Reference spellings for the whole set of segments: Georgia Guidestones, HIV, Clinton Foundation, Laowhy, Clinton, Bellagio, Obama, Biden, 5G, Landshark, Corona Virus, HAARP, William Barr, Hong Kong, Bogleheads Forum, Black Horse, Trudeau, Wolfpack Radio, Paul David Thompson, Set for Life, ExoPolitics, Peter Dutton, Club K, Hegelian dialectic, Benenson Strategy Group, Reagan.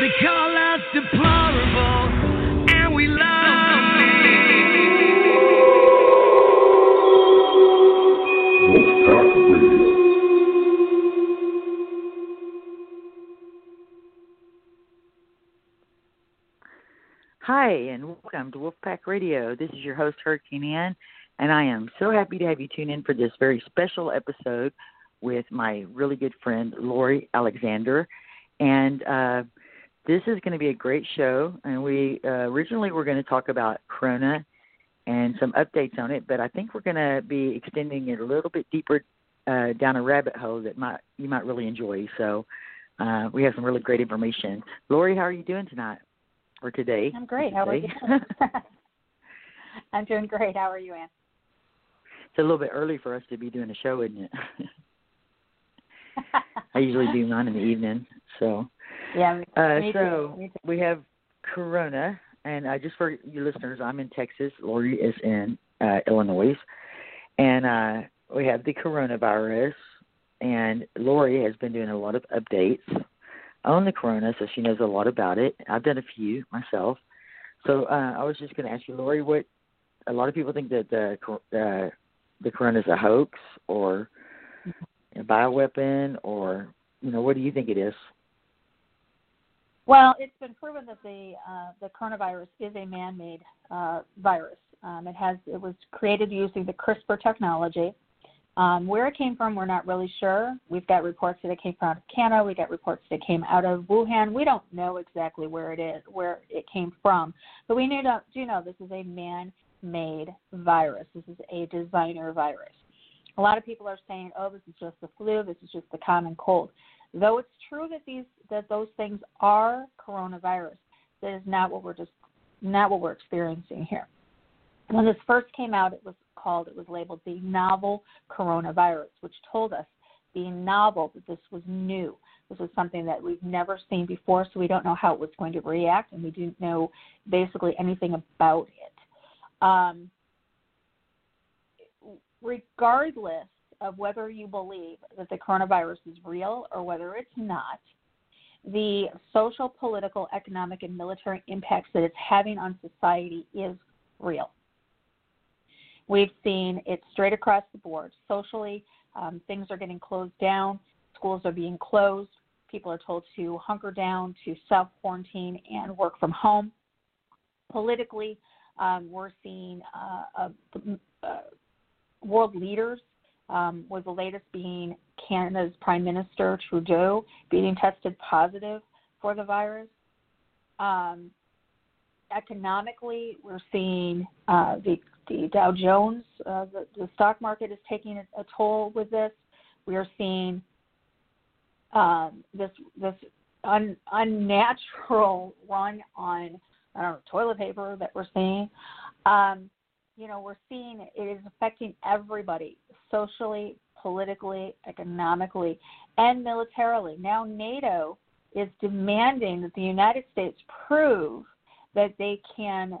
They call us deplorable, and we love it. Hi, and welcome to Wolfpack Radio. This is your host, Hurricane Ann, and I am so happy to have you tune in for this very special episode with my really good friend, Lori Alexander. And this is going to be a great show. And we originally were going to talk about Corona and some updates on it, but I think we're going to be extending it a little bit deeper down a rabbit hole that you might really enjoy. So we have some really great information. Lori, how are you doing tonight? Or today. I'm great. How are you? I'm doing great. How are you, Ann? It's a little bit early for us to be doing a show, isn't it? I usually do mine in the evening. So, yeah. Me too. We have Corona, and just for you listeners, I'm in Texas. Lori is in Illinois, and we have the coronavirus. And Lori has been doing a lot of updates on the corona, so she knows a lot about it. I've done a few myself. So I was just going to ask you, Lori, what a lot of people think that the corona is a hoax or a bioweapon or, what do you think it is? Well, it's been proven that the coronavirus is a man-made virus. It was created using the CRISPR technology. Where it came from, we're not really sure. We've got reports that it came out of Canada. We got reports that it came out of Wuhan. We don't know exactly where it came from, but we do know this is a man-made virus. This is a designer virus. A lot of people are saying, "Oh, this is just the flu. This is just the common cold." Though it's true that those things are coronavirus, that is not what we're experiencing here. When this first came out, it was labeled the novel coronavirus, which told us being novel that this was new. This was something that we've never seen before, so we don't know how it was going to react, and we didn't know basically anything about it. Regardless of whether you believe that the coronavirus is real or whether it's not, the social, political, economic, and military impacts that it's having on society is real. We've seen it straight across the board. Socially, things are getting closed down. Schools are being closed. People are told to hunker down, to self-quarantine, and work from home. Politically, we're seeing world leaders, with the latest being Canada's Prime Minister Trudeau being tested positive for the virus. Economically, we're seeing the Dow Jones, the stock market is taking a toll with this. We are seeing this unnatural run on toilet paper that we're seeing. We're seeing it is affecting everybody socially, politically, economically, and militarily. Now NATO is demanding that the United States prove that they can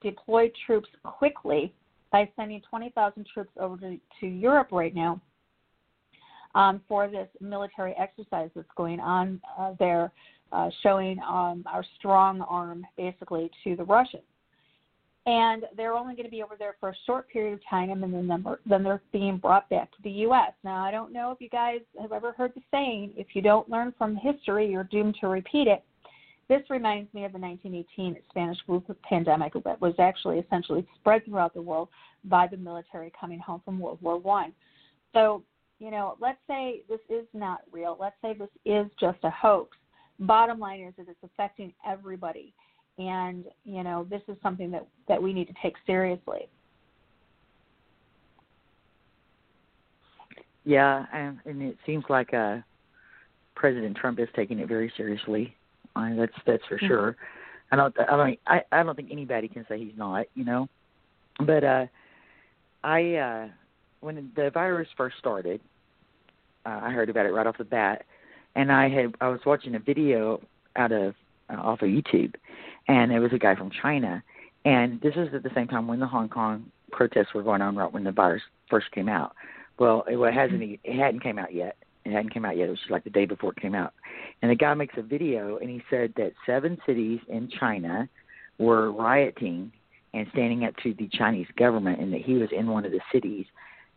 deploy troops quickly by sending 20,000 troops over to Europe right now for this military exercise that's going on there, showing our strong arm basically to the Russians. And they're only going to be over there for a short period of time, and then they're being brought back to the U.S. Now, I don't know if you guys have ever heard the saying, if you don't learn from history, you're doomed to repeat it. This reminds me of the 1918 Spanish flu pandemic that was actually essentially spread throughout the world by the military coming home from World War I. So, let's say this is not real. Let's say this is just a hoax. Bottom line is that it's affecting everybody. And, this is something that we need to take seriously. Yeah, and it seems like President Trump is taking it very seriously. That's for sure. I don't think anybody can say he's not, But when the virus first started, I heard about it right off the bat, and I was watching a video off of YouTube, and it was a guy from China, and this was at the same time when the Hong Kong protests were going on right when the virus first came out. Well, it hadn't came out yet, It hadn't come out yet. It was just like the day before it came out. And the guy makes a video, and he said that 7 cities in China were rioting and standing up to the Chinese government, and that he was in one of the cities,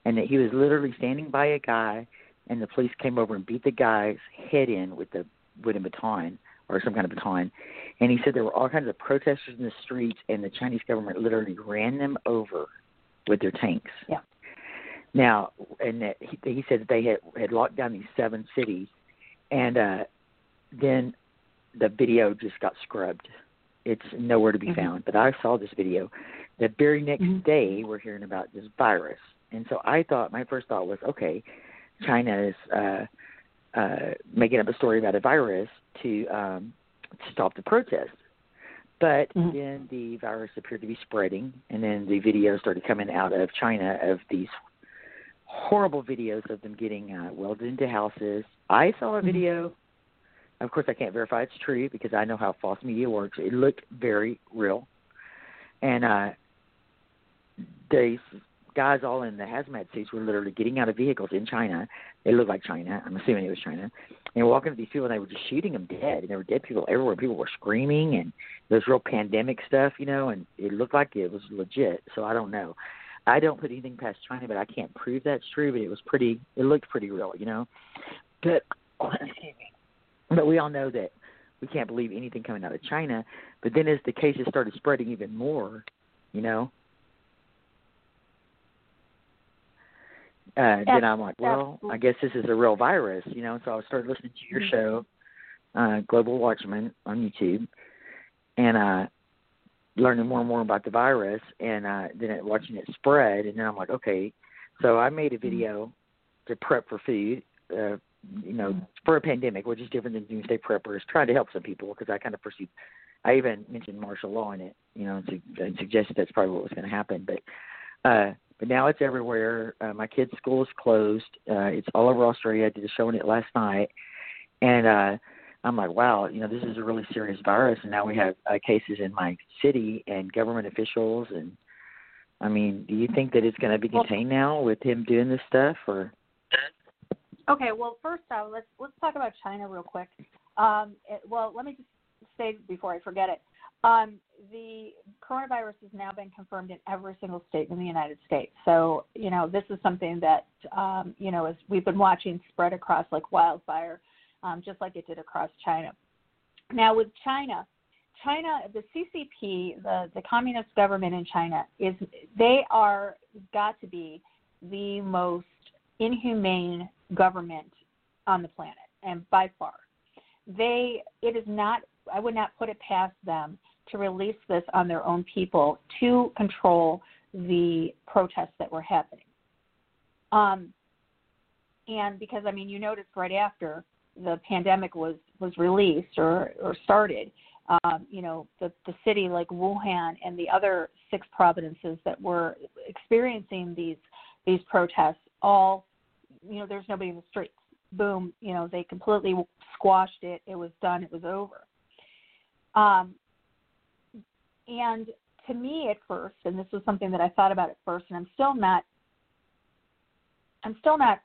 and that he was literally standing by a guy, and the police came over and beat the guy's head in with a wooden baton or some kind of baton. And he said there were all kinds of protesters in the streets, and the Chinese government literally ran them over with their tanks. Yeah. Now, and that he said that they had locked down these 7 cities, and then the video just got scrubbed. It's nowhere to be found. But I saw this video the very next day. We're hearing about this virus. And so I thought, my first thought was, okay, China is making up a story about a virus to stop the protest. But then the virus appeared to be spreading, and then the video started coming out of China of these horrible videos of them getting welded into houses. I saw a video. Of course, I can't verify it's true because I know how false media works. It looked very real. And these guys all in the hazmat suits were literally getting out of vehicles in China. They looked like China. I'm assuming it was China. And walking to these people, and they were just shooting them dead. And there were dead people everywhere. People were screaming, and there was real pandemic stuff, you know, and it looked like it was legit. So I don't know. I don't put anything past China, but I can't prove that's true. But it looked pretty real, you know. But we all know that we can't believe anything coming out of China. But then as the cases started spreading even more, you know, then I'm like, well, I guess this is a real virus, you know. So I started listening to your show, Global Watchman, on YouTube, and learning more and more about the virus, and then watching it spread. And then I'm like, okay. So I made a video to prep for food, you know, for a pandemic, which is different than doomsday preppers, trying to help some people, because I kind of perceived, I even mentioned martial law in it, you know, and suggested that's probably what was going to happen. But now it's everywhere. My kids' school is closed. It's all over Australia. I did a show on it last night. And I'm like, wow, you know, this is a really serious virus. And now we have cases in my city and government officials. And, I mean, do you think that it's going to be contained now with him doing this stuff, or? Okay, well, first off, let's talk about China real quick. Let me just say before I forget it, the coronavirus has now been confirmed in every single state in the United States. So, you know, this is something that, you know, as we've been watching spread across like wildfire, just like it did across China. Now with China, the CCP, the communist government in China, they are got to be the most inhumane government on the planet, and by far. I would not put it past them to release this on their own people to control the protests that were happening. And because, I mean, you noticed right after the pandemic was released or started, you know, the city like Wuhan and the other 6 provinces that were experiencing these protests, all, you know, there's nobody in the streets. Boom, you know, they completely squashed it. It was done. It was over. And to me at first, and this was something that I thought about at first, and I'm still not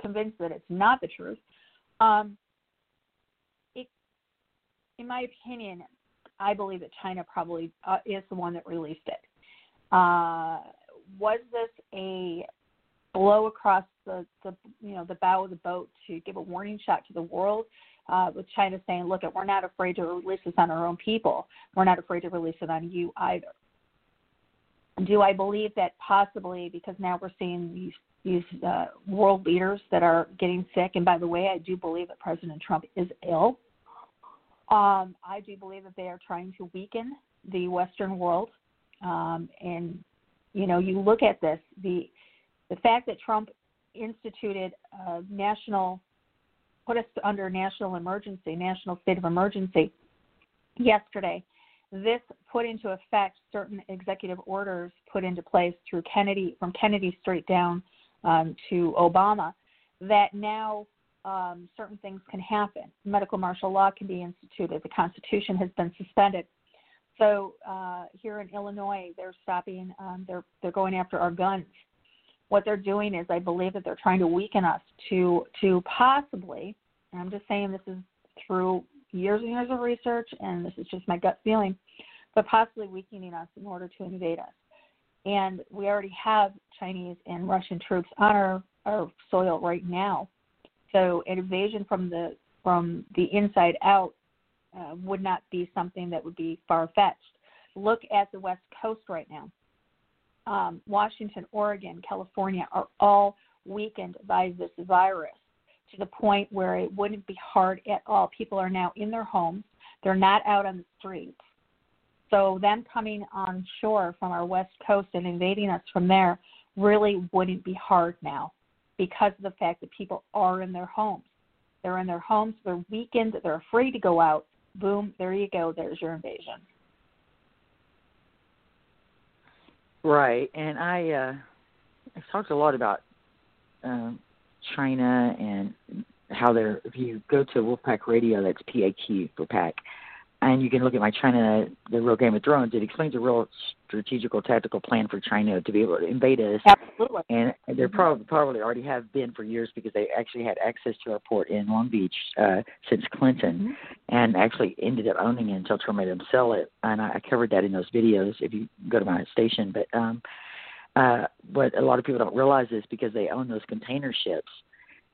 convinced that it's not the truth. In my opinion, I believe that China probably is the one that released it. Was this a blow across the bow of the boat to give a warning shot to the world, with China saying, look, we're not afraid to release this on our own people. We're not afraid to release it on you either. Do I believe that possibly, because now we're seeing these world leaders that are getting sick, and by the way, I do believe that President Trump is ill. I do believe that they are trying to weaken the Western world. And, you know, you look at this, the fact that Trump instituted put us under national state of emergency yesterday, this put into effect certain executive orders put into place through from Kennedy straight down to Obama, that now certain things can happen. Medical martial law can be instituted. The Constitution has been suspended. So here in Illinois, they're stopping, they're going after our guns. what they're doing is I believe that they're trying to weaken us to possibly, and I'm just saying this is through years and years of research, and this is just my gut feeling, but possibly weakening us in order to invade us. And we already have Chinese and Russian troops on our soil right now. So an invasion from the inside out would not be something that would be far-fetched. Look at the West Coast right now. Washington, Oregon, California are all weakened by this virus to the point where it wouldn't be hard at all. People are now in their homes. They're not out on the streets. So them coming on shore from our West Coast and invading us from there really wouldn't be hard now because of the fact that people are in their homes. They're in their homes. They're weakened. They're afraid to go out. Boom, there you go. There's your invasion. Right. And I've talked a lot about China and how they're – if you go to Wolfpack Radio, that's PAQ for PAC, and you can look at my China, the real Game of Thrones. It explains a real strategical, tactical plan for China to be able to invade us. Absolutely. And they probably already have been for years because they actually had access to our port in Long Beach since Clinton, mm-hmm. and actually ended up owning it until Trump made them sell it. And I covered that in those videos if you go to my station. But what a lot of people don't realize is because they own those container ships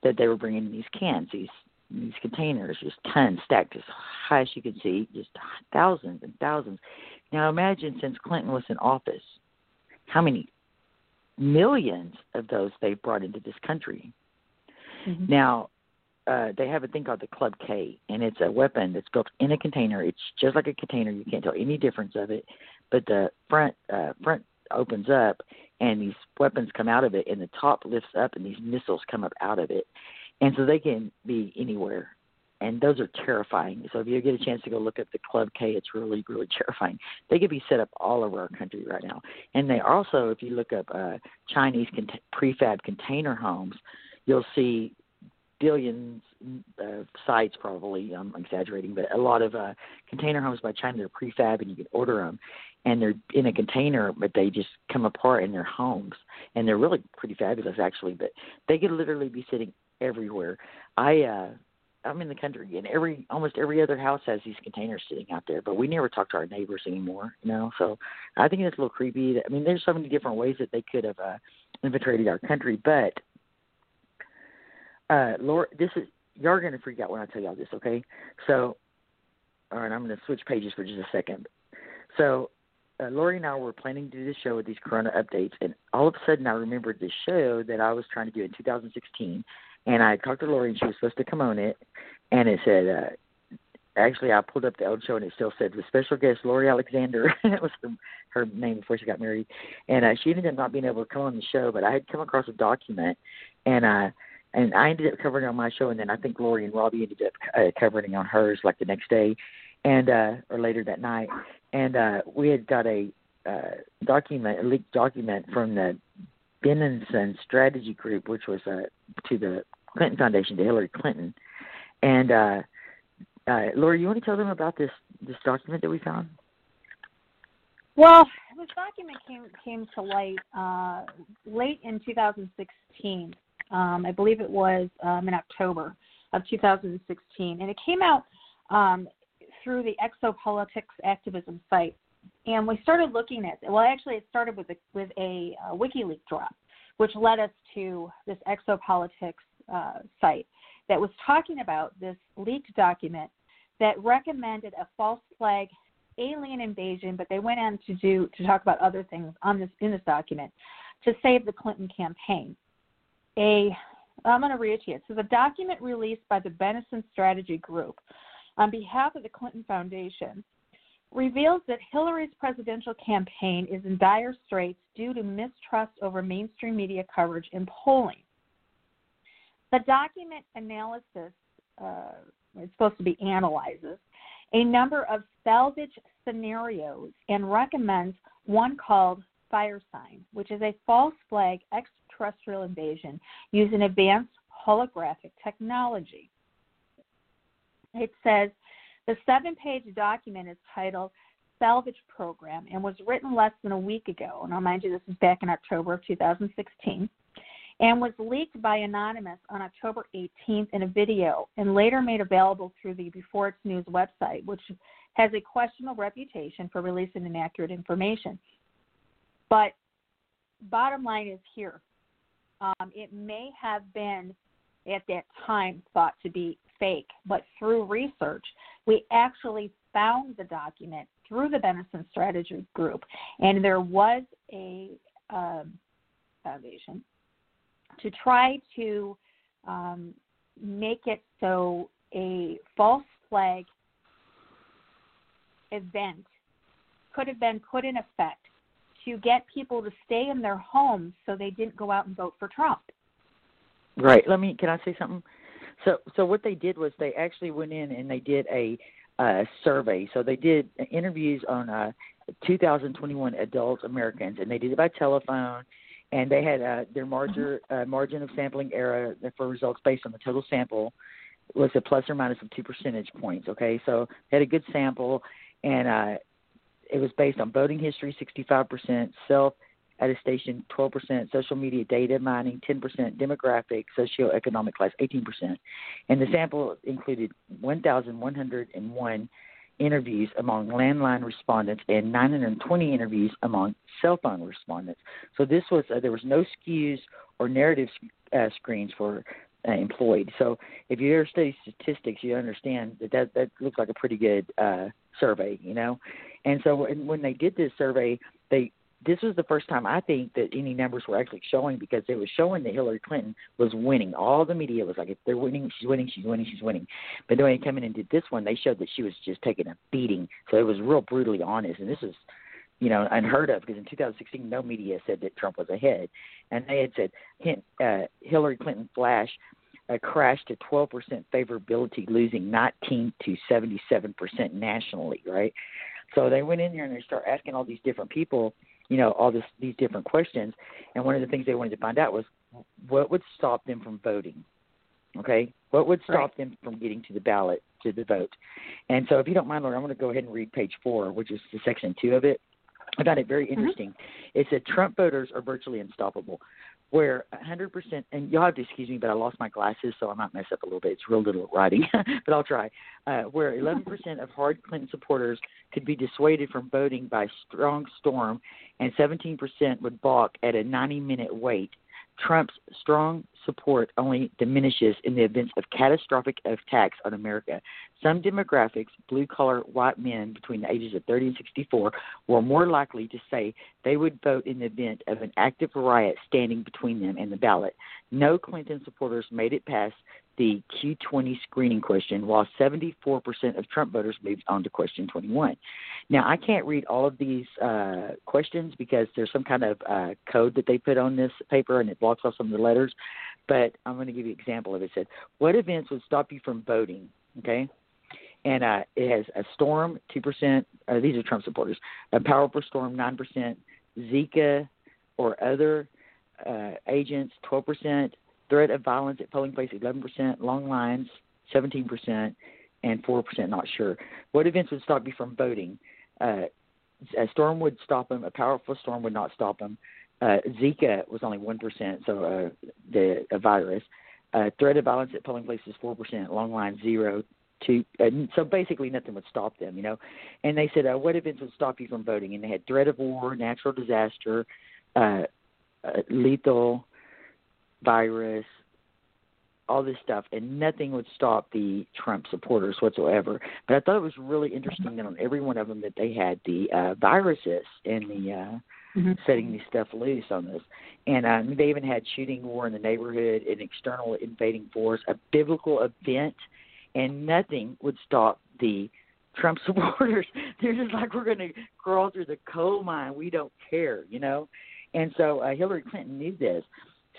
that they were bringing in these cans, these containers, just tons stacked as high as you can see, just thousands and thousands. Now imagine since Clinton was in office, how many millions of those they've brought into this country. Mm-hmm. Now they have a thing called the Club K, and it's a weapon that's built in a container. It's just like a container. You can't tell any difference of it, but the front opens up, and these weapons come out of it, and the top lifts up, and these missiles come up out of it. And so they can be anywhere, and those are terrifying. So if you get a chance to go look up the Club K, it's really, really terrifying. They could be set up all over our country right now. And they also, if you look up Chinese prefab container homes, you'll see billions of sites probably. I'm exaggerating, but a lot of container homes by China, they're prefab, and you can order them. And they're in a container, but they just come apart in their homes. And they're really pretty fabulous, actually, but they could literally be sitting everywhere. I'm in the country, and almost every other house has these containers sitting out there, but we never talk to our neighbors anymore, you know. So I think that's a little creepy. I mean, there's so many different ways that they could have infiltrated our country, but Lord, this is, you're going to freak out when I tell y'all this, okay? So, all right, I'm going to switch pages for just a second. So Lori and I were planning to do this show with these Corona updates, and all of a sudden I remembered this show that I was trying to do in 2016. And I talked to Lori, and she was supposed to come on it, and it said, actually, I pulled up the old show, and it still said, the special guest, Lori Alexander, that was her name before she got married, and she ended up not being able to come on the show, but I had come across a document, and I ended up covering it on my show, and then I think Lori and Robbie ended up covering it on hers, like the next day, and or later that night, and we had got a leaked document from the Benenson Strategy Group, which was to the Clinton Foundation, to Hillary Clinton. And Lori, you want to tell them about this document that we found? Well, this document came to light late in 2016. I believe it was in October of 2016. And it came out through the ExoPolitics activism site. And we started looking at it. Well, actually, it started with a WikiLeaks drop, which led us to this ExoPolitics site that was talking about this leaked document that recommended a false flag alien invasion. But they went on to talk about other things in this document to save the Clinton campaign. I'm going to read it to you. It says, a document released by the Benenson Strategy Group on behalf of the Clinton Foundation reveals that Hillary's presidential campaign is in dire straits due to mistrust over mainstream media coverage and polling. The document analysis, it's supposed to be analyzes, a number of salvage scenarios and recommends one called Firesign, which is a false flag extraterrestrial invasion using advanced holographic technology. It says, the 7-page document is titled Salvage Program and was written less than a week ago. And I'll mind you, this is back in October of 2016. and was leaked by Anonymous on October 18th in a video and later made available through the Before It's News website, which has a questionable reputation for releasing inaccurate information. But bottom line is here, it may have been at that time thought to be fake, but through research, we actually found the document through the Benenson Strategy Group, and there was a foundation to try to make it so a false flag event could have been put in effect to get people to stay in their homes so they didn't go out and vote for Trump. Right. Can I say something? So what they did was they actually went in and they did a survey. So they did interviews on 2021 adult Americans, and they did it by telephone. And they had their margin of sampling error for results based on the total sample was a plus or minus of 2 percentage points. Okay, so they had a good sample, and it was based on voting history, 65%, self-attestation, 12%, social media data mining, 10%, demographic, socioeconomic class, 18%. And the sample included 1,101 interviews among landline respondents and 920 interviews among cell phone respondents. So this was there was no skews or narrative screens for employed. So if you ever study statistics, you understand that looked like a pretty good survey, you know. And so when they did this survey, this was the first time, I think, that any numbers were actually showing, because it was showing that Hillary Clinton was winning. All the media was like, if they're winning, she's winning, she's winning, she's winning. But then when they came in and did this one, they showed that she was just taking a beating. So it was real brutally honest. And this is, unheard of, because in 2016, no media said that Trump was ahead. And they had said Hillary Clinton flash crashed to 12% favorability, losing 19 to 77% nationally, right? So they went in there and they started asking all these different people, these different questions. And one of the things they wanted to find out was what would stop them from voting, okay? What would stop them from getting to the ballot, to the vote? And so if you don't mind, Laura, I'm going to go ahead and read page 4, which is the section 2 of it. I found it very interesting. Mm-hmm. It said Trump voters are virtually unstoppable, where 100%, and you'll have to excuse me, but I lost my glasses, so I might mess up a little bit. It's real little writing, but I'll try. Where 11% of hard Clinton supporters could be dissuaded from voting by strong storm, and 17% would balk at a 90-minute wait. Trump's strong support only diminishes in the events of catastrophic attacks on America. Some demographics, blue-collar white men between the ages of 30 and 64, were more likely to say they would vote in the event of an active riot standing between them and the ballot. No Clinton supporters made it past the Q20 screening question, while 74% of Trump voters moved on to question 21. Now, I can't read all of these questions because there's some kind of code that they put on this paper, and it blocks off some of the letters. But I'm going to give you an example of it. It said, what events would stop you from voting? Okay. And it has a storm, 2%. These are Trump supporters. A powerful storm, 9%. Zika or other agents, 12%. Threat of violence at polling place, 11%. Long lines, 17%. And 4% not sure. What events would stop you from voting? A storm would stop them. A powerful storm would not stop them. Zika was only 1%, so a virus. Threat of violence at polling places, 4%. Long lines, 0%. So basically nothing would stop them, And they said, what events would stop you from voting? And they had threat of war, natural disaster, lethal virus, all this stuff, and nothing would stop the Trump supporters whatsoever. But I thought it was really interesting that on every one of them that they had the viruses and the setting this stuff loose on this. And they even had shooting war in the neighborhood, an external invading force, a biblical event, and nothing would stop the Trump supporters. They're just like, we're going to crawl through the coal mine. We don't care, And so Hillary Clinton knew this.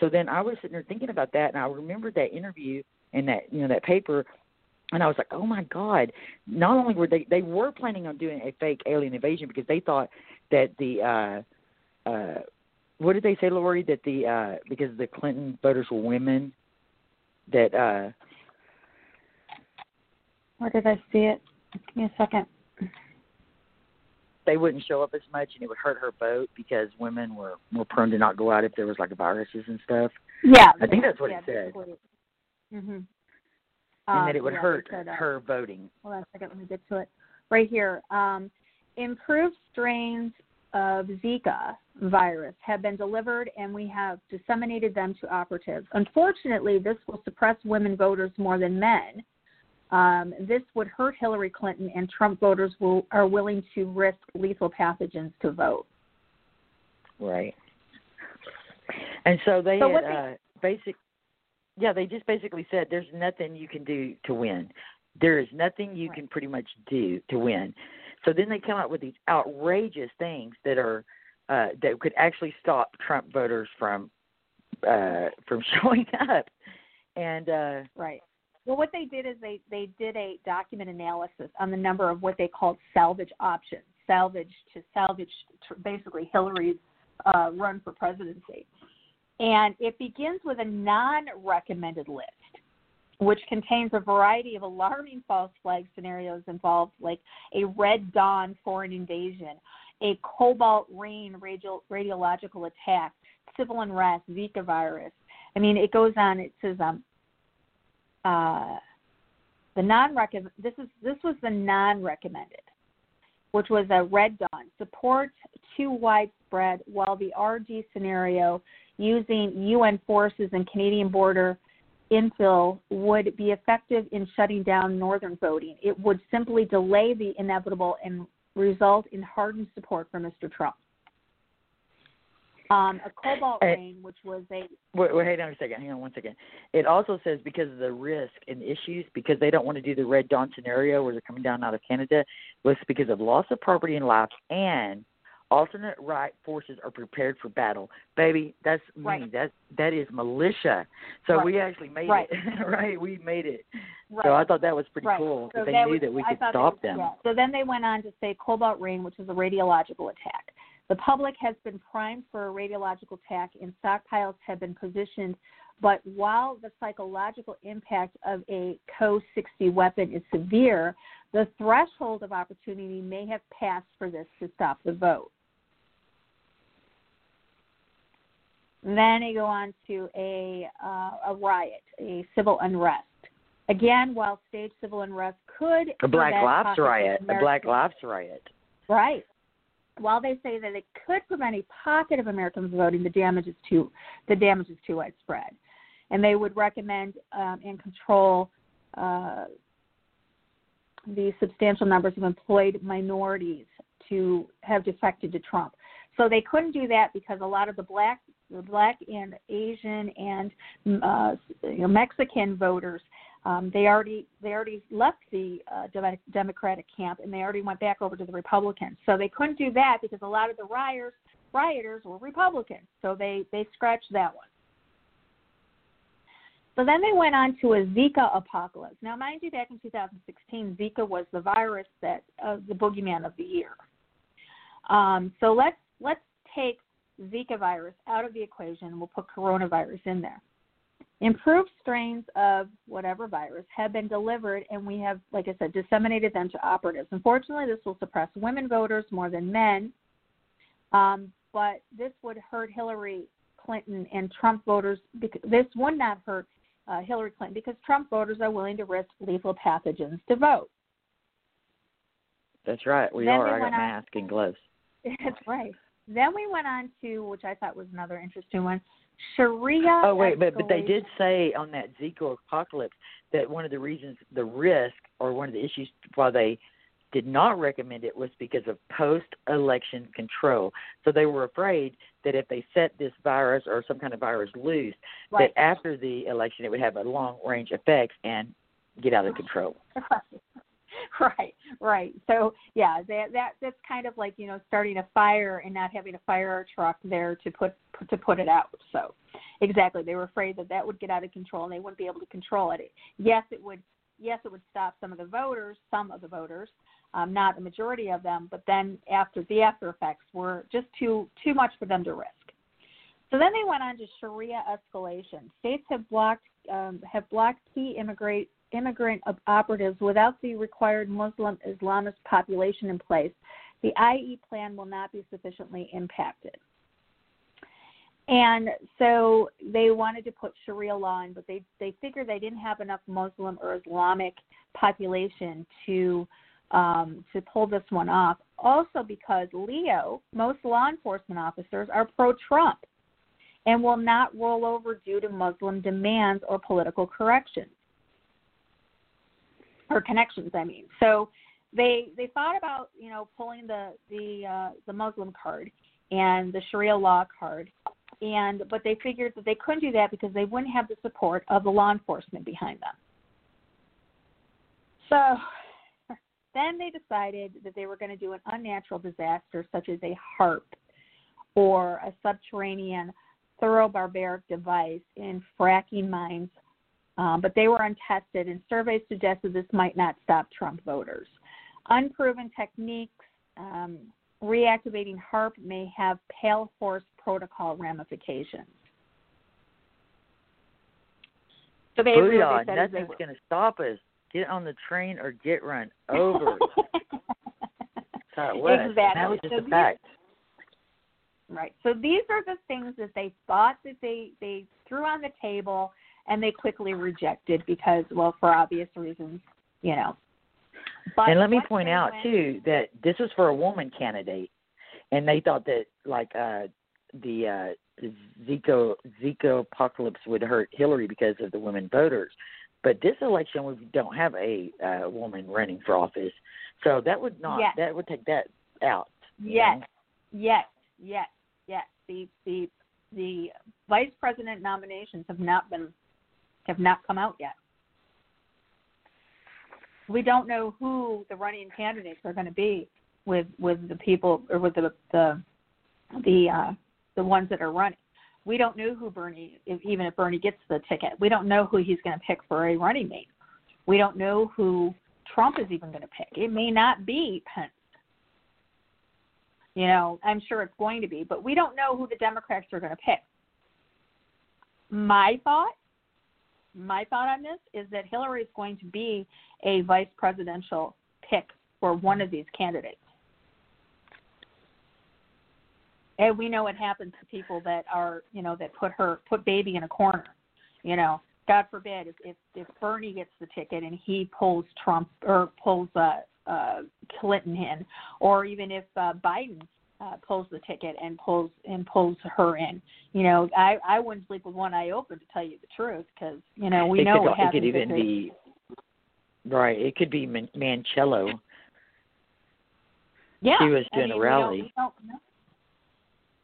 So then I was sitting there thinking about that, and I remembered that interview and that that paper, and I was like, oh my God! Not only were they were planning on doing a fake alien invasion, because they thought that the what did they say, Lori? That the because the Clinton voters were women. That where did I see it? Give me a second. they wouldn't show up as much, and it would hurt her vote because women were more prone to not go out if there was like viruses and stuff. Yeah, I think that's what it said. Mm-hmm. And that it would hurt her voting. Hold on a second, let me get to it right here. Improved strains of Zika virus have been delivered, and we have disseminated them to operatives. Unfortunately, this will suppress women voters more than men. This would hurt Hillary Clinton, and Trump voters are willing to risk lethal pathogens to vote. Right. And so they they just basically said there's nothing you can do to win. There is nothing you can pretty much do to win. So then they come out with these outrageous things that are that could actually stop Trump voters from showing up. And right. Well, what they did is they did a document analysis on the number of what they called salvage options, basically Hillary's run for presidency. And it begins with a non-recommended list, which contains a variety of alarming false flag scenarios involved, like a red dawn foreign invasion, a cobalt rain radiological attack, civil unrest, Zika virus. I mean, it goes on. It says the non-recommended. This was the non-recommended, which was a red dawn support too widespread, while the RD scenario using UN forces and Canadian border infill would be effective in shutting down northern voting. It would simply delay the inevitable and result in hardened support for Mr. Trump. A cobalt rain, which was a... Wait, hang on one second. It also says because of the risk and issues, because they don't want to do the Red Dawn scenario where they're coming down out of Canada, was because of loss of property and life, and alternate right forces are prepared for battle. Baby, that's me. Right. That is militia. So we actually made it. Right? We made it. Right. So I thought that was pretty cool because so they knew that we could stop them. Yeah. So then they went on to say cobalt rain, which is a radiological attack. The public has been primed for a radiological attack and stockpiles have been positioned, but while the psychological impact of a Co-60 weapon is severe, the threshold of opportunity may have passed for this to stop the vote. And then they go on to a riot, a civil unrest. Again, while staged civil unrest could... A Black Lives Riot. A Black Lives Riot. Right. While they say that it could prevent a pocket of Americans voting, the damage is too widespread. And they would recommend and control the substantial numbers of employed minorities to have defected to Trump. So they couldn't do that because a lot of the black and Asian and Mexican voters, they already left the Democratic camp and they already went back over to the Republicans. So they couldn't do that because a lot of the rioters were Republicans. So they scratched that one. So then they went on to a Zika apocalypse. Now, mind you, back in 2016, Zika was the virus that the boogeyman of the year. So let's take Zika virus out of the equation and we'll put coronavirus in there. Improved strains of whatever virus have been delivered, and we have, like I said, disseminated them to operatives. Unfortunately, this will suppress women voters more than men, but this would hurt Hillary Clinton and Trump voters. This would not hurt Hillary Clinton because Trump voters are willing to risk lethal pathogens to vote. That's right. I got mask and gloves. That's right. Then we went on to, which I thought was another interesting one, Sharia. Oh, wait, but they did say on that Zika apocalypse that one of the reasons the risk or one of the issues why they did not recommend it was because of post-election control. So they were afraid that if they set this virus or some kind of virus loose, that after the election it would have a long-range effects and get out of control. Right. So, yeah, that's kind of like, starting a fire and not having a fire truck there to put it out. So, exactly. They were afraid that would get out of control and they wouldn't be able to control it. Yes, it would stop some of the voters, not the majority of them, but then the after effects were just too much for them to risk. So then they went on to Sharia escalation. States have blocked key immigrant operatives without the required Muslim Islamist population in place The IE plan will not be sufficiently impacted. And so they wanted to put Sharia law in, but they figured they didn't have enough Muslim or Islamic population to pull this one off. Also because Leo, most law enforcement officers are pro-Trump and will not roll over due to Muslim demands or political corrections. Or connections, I mean. So they thought about, you know, pulling the Muslim card and the Sharia law card. But they figured that they couldn't do that because they wouldn't have the support of the law enforcement behind them. So then they decided that they were going to do an unnatural disaster such as a HAARP or a subterranean thorobarbaric device in fracking mines, but they were untested, and surveys suggested this might not stop Trump voters. Unproven techniques, reactivating HAARP may have pale horse protocol ramifications. So basically, booyah, they said nothing's going to stop us. Get on the train or get run over. That's how it was. Exactly. That was just a fact. Right. So these are the things that they thought that they threw on the table and they quickly rejected because, well, for obvious reasons, you know. But and let me point out, too, that this was for a woman candidate. And they thought that, like, the Zika apocalypse would hurt Hillary because of the women voters. But this election, we don't have a woman running for office. So that would not, yes. That would take that out. Yes, yes. The vice president nominations have not come out yet. We don't know who the running candidates are going to be with the people or with the ones that are running. We don't know who Bernie, even if Bernie gets the ticket, we don't know who he's going to pick for a running mate. We don't know who Trump is even going to pick. It may not be Pence. You know, I'm sure it's going to be, but we don't know who the Democrats are going to pick. My thought on this is that Hillary is going to be a vice presidential pick for one of these candidates. And we know what happens to people that are, you know, that put baby in a corner. You know, God forbid if Bernie gets the ticket and he pulls Trump or pulls Clinton in, or even if Biden pulls the ticket and pulls her in. You know, I wouldn't sleep with one eye open, to tell you the truth, because, you know, we know what happens. It could even be right. It could be Manchello. Yeah, she was doing a rally. We don't know.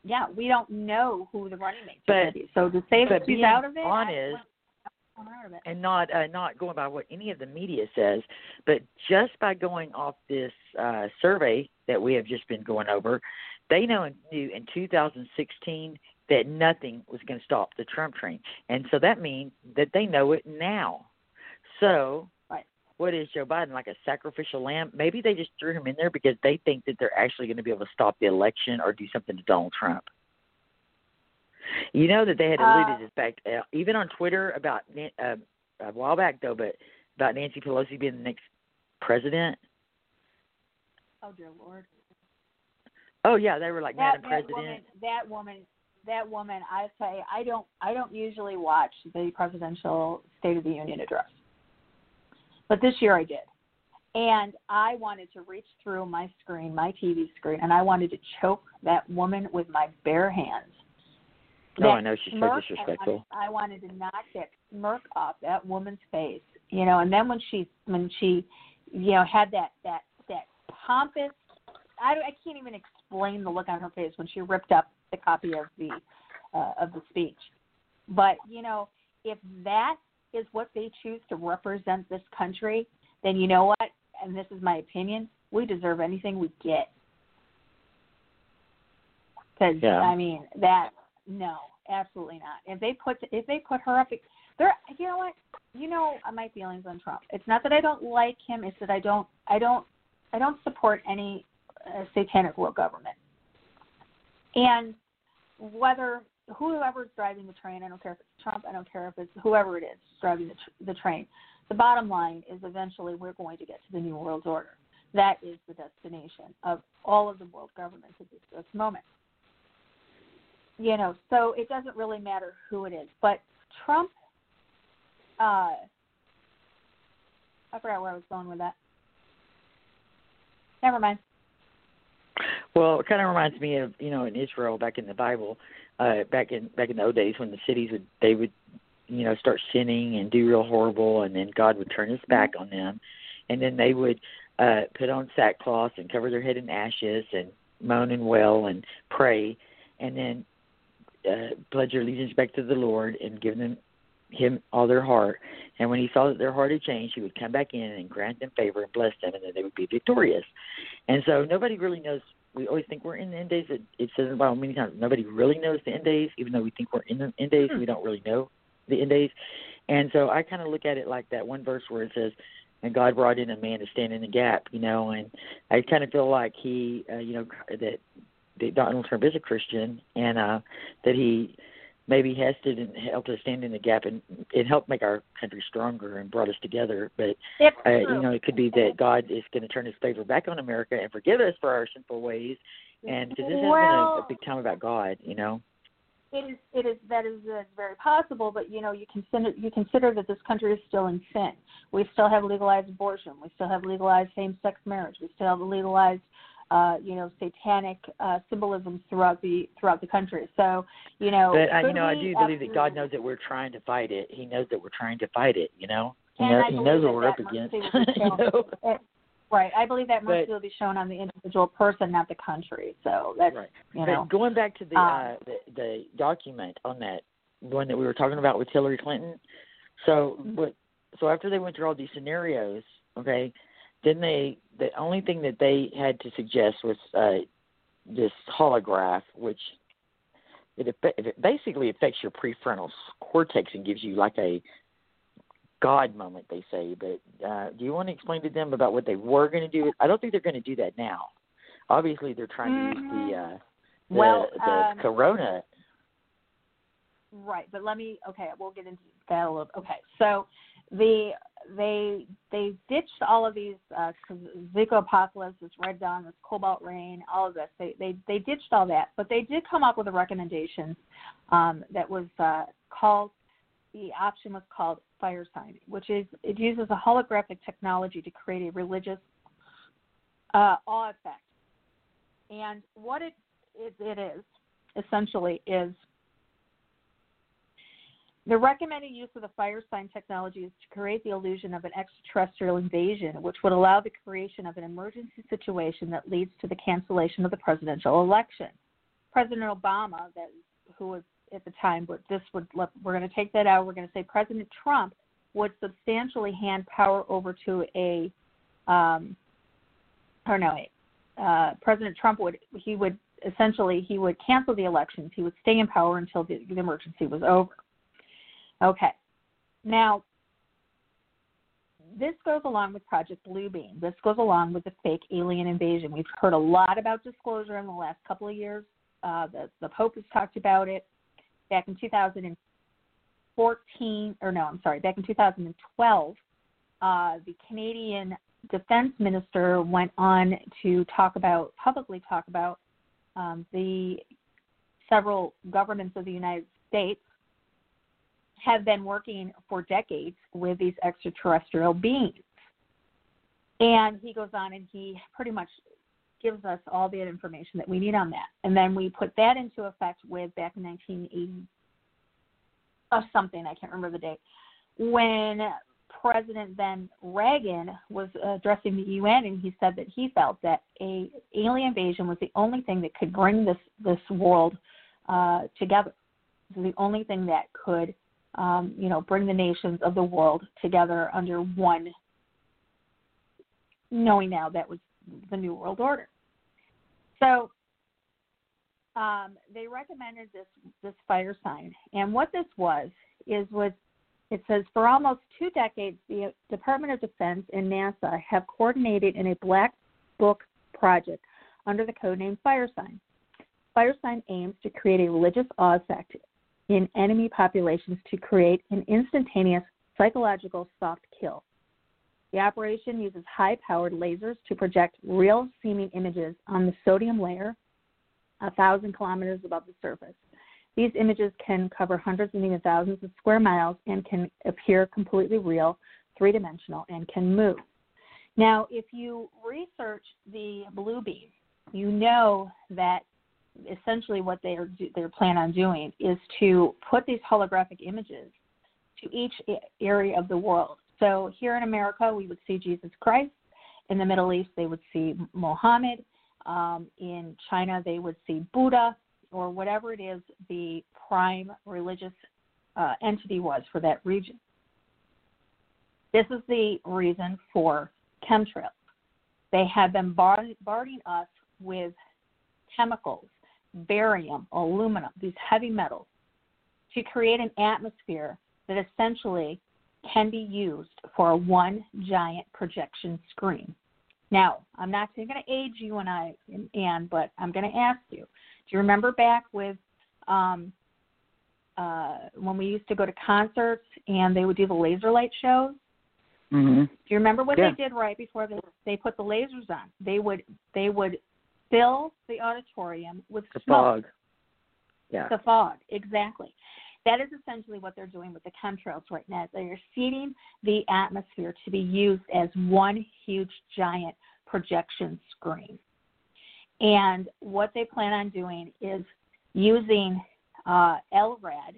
Yeah, we don't know who the running mate is. So to say that she's out of it, honest, and not going by what any of the media says, but just by going off this survey that we have just been going over, they knew in 2016 that nothing was going to stop the Trump train. And so that means that they know it now. So what is Joe Biden, like a sacrificial lamb? Maybe they just threw him in there because they think that they're actually going to be able to stop the election or do something to Donald Trump. You know that they had alluded to this fact, even on Twitter about a while back, though, but about Nancy Pelosi being the next president. Oh, dear Lord. Oh, yeah, they were like, Madam President. That woman, I say, I don't usually watch the presidential State of the Union address. But this year I did. And I wanted to reach through my screen, my TV screen, and I wanted to choke that woman with my bare hands. Oh, I know she's so disrespectful. I wanted to knock that smirk off that woman's face, you know. And then when she, you know, had that pompous, I can't even explain the look on her face when she ripped up the copy of the speech. But, you know, if that is what they choose to represent this country, then you know what, and this is my opinion, we deserve anything we get. Because, yeah. I mean, that, no, absolutely not. If they put her up, you know what, you know my feelings on Trump. It's not that I don't like him, it's that I don't support any satanic world government. And whoever's driving the train, I don't care if it's Trump, I don't care if it's whoever it is driving the train, the bottom line is eventually we're going to get to the New World Order. That is the destination of all of the world governments at this moment. You know, so it doesn't really matter who it is. But Trump, I forgot where I was going with that. Never mind. Well, it kind of reminds me of, you know, in Israel back in the Bible, back in the old days when the cities would, they would, you know, start sinning and do real horrible, and then God would turn his back on them, and then they would put on sackcloth and cover their head in ashes and moan and wail and pray, and then pledge their allegiance back to the Lord and give them him all their heart. And when he saw that their heart had changed, he would come back in and grant them favor and bless them, and then they would be victorious. And so nobody really knows. We always think we're in the end days. It says in the Bible many times, nobody really knows the end days, even though we think we're in the end days. We don't really know the end days. And so I kind of look at it like that one verse where it says, and God brought in a man to stand in the gap, you know. And I kind of feel like he, you know, that Donald Trump is a Christian, and that he maybe has to help us stand in the gap and help make our country stronger and brought us together. But, you know, it could be that God is going to turn his favor back on America and forgive us for our sinful ways. And because this has been a big time about God, you know. It is. That is very possible, but, you know, you consider that this country is still in sin. We still have legalized abortion. We still have legalized same-sex marriage. We still have legalized, you know, satanic symbolism throughout the country. So, you know, but you know, I do believe that God knows that we're trying to fight it. He knows that we're trying to fight it. You know, he knows what we're up against. Right. I believe that mercy will be shown on the individual person, not the country. So that's right. But going back to the document on that one that we were talking about with Hillary Clinton. So so after they went through all these scenarios, okay, then the only thing that they had to suggest was this holograph, which it basically affects your prefrontal cortex and gives you like a God moment, they say. But do you want to explain to them about what they were going to do? I don't think they're going to do that now. Obviously, they're trying to use the corona. Right, but we'll get into that a little. Okay, so they ditched all of these Zika apocalypse, this red dawn, this cobalt rain, all of this. They ditched all that, but they did come up with a recommendation that was called. The option was called Firesign, which is it uses a holographic technology to create a religious awe effect. And what it is essentially is the recommended use of the Firesign technology is to create the illusion of an extraterrestrial invasion, which would allow the creation of an emergency situation that leads to the cancellation of the presidential election. President Obama, who was at the time, but we're going to take that out. We're going to say President Trump would substantially hand power over to President Trump would cancel the elections. He would stay in power until the emergency was over. Okay. Now, this goes along with Project Bluebeam. This goes along with the fake alien invasion. We've heard a lot about disclosure in the last couple of years. The Pope has talked about it. Back in 2012, the Canadian defense minister went on to publicly talk about the several governments of the United States have been working for decades with these extraterrestrial beings. And he goes on and he pretty much gives us all the information that we need on that. And then we put that into effect with back in 1980 or something, I can't remember the date, when President then Reagan was addressing the UN, and he said that he felt that an alien invasion was the only thing that could bring this world together. It was the only thing that could, you know, bring the nations of the world together under one, knowing now that was the New World Order. So they recommended this fire sign. And what this was it says, for almost 2 decades, the Department of Defense and NASA have coordinated in a black book project under the codename Firesign. Firesign aims to create a religious awe effect in enemy populations to create an instantaneous psychological soft kill. The operation uses high-powered lasers to project real-seeming images on the sodium layer 1,000 kilometers above the surface. These images can cover hundreds and even thousands of square miles and can appear completely real, three-dimensional, and can move. Now, if you research the Bluebeam, you know that essentially what they plan on doing is to put these holographic images to each area of the world. So here in America, we would see Jesus Christ. In the Middle East, they would see Mohammed. In China, they would see Buddha, or whatever it is the prime religious entity was for that region. This is the reason for chemtrails. They have been bombarding us with chemicals, barium, aluminum, these heavy metals, to create an atmosphere that essentially can be used for one giant projection screen. Now, I'm not going to age you and I, Anne, but I'm going to ask you, do you remember back with when we used to go to concerts and they would do the laser light shows? Mm-hmm. Do you remember what they did right before they put the lasers on? They would fill the auditorium with the smoke. Fog. Yeah. The fog, exactly. That is essentially what they're doing with the chemtrails right now. They are seeding the atmosphere to be used as one huge giant projection screen. And what they plan on doing is using LRAD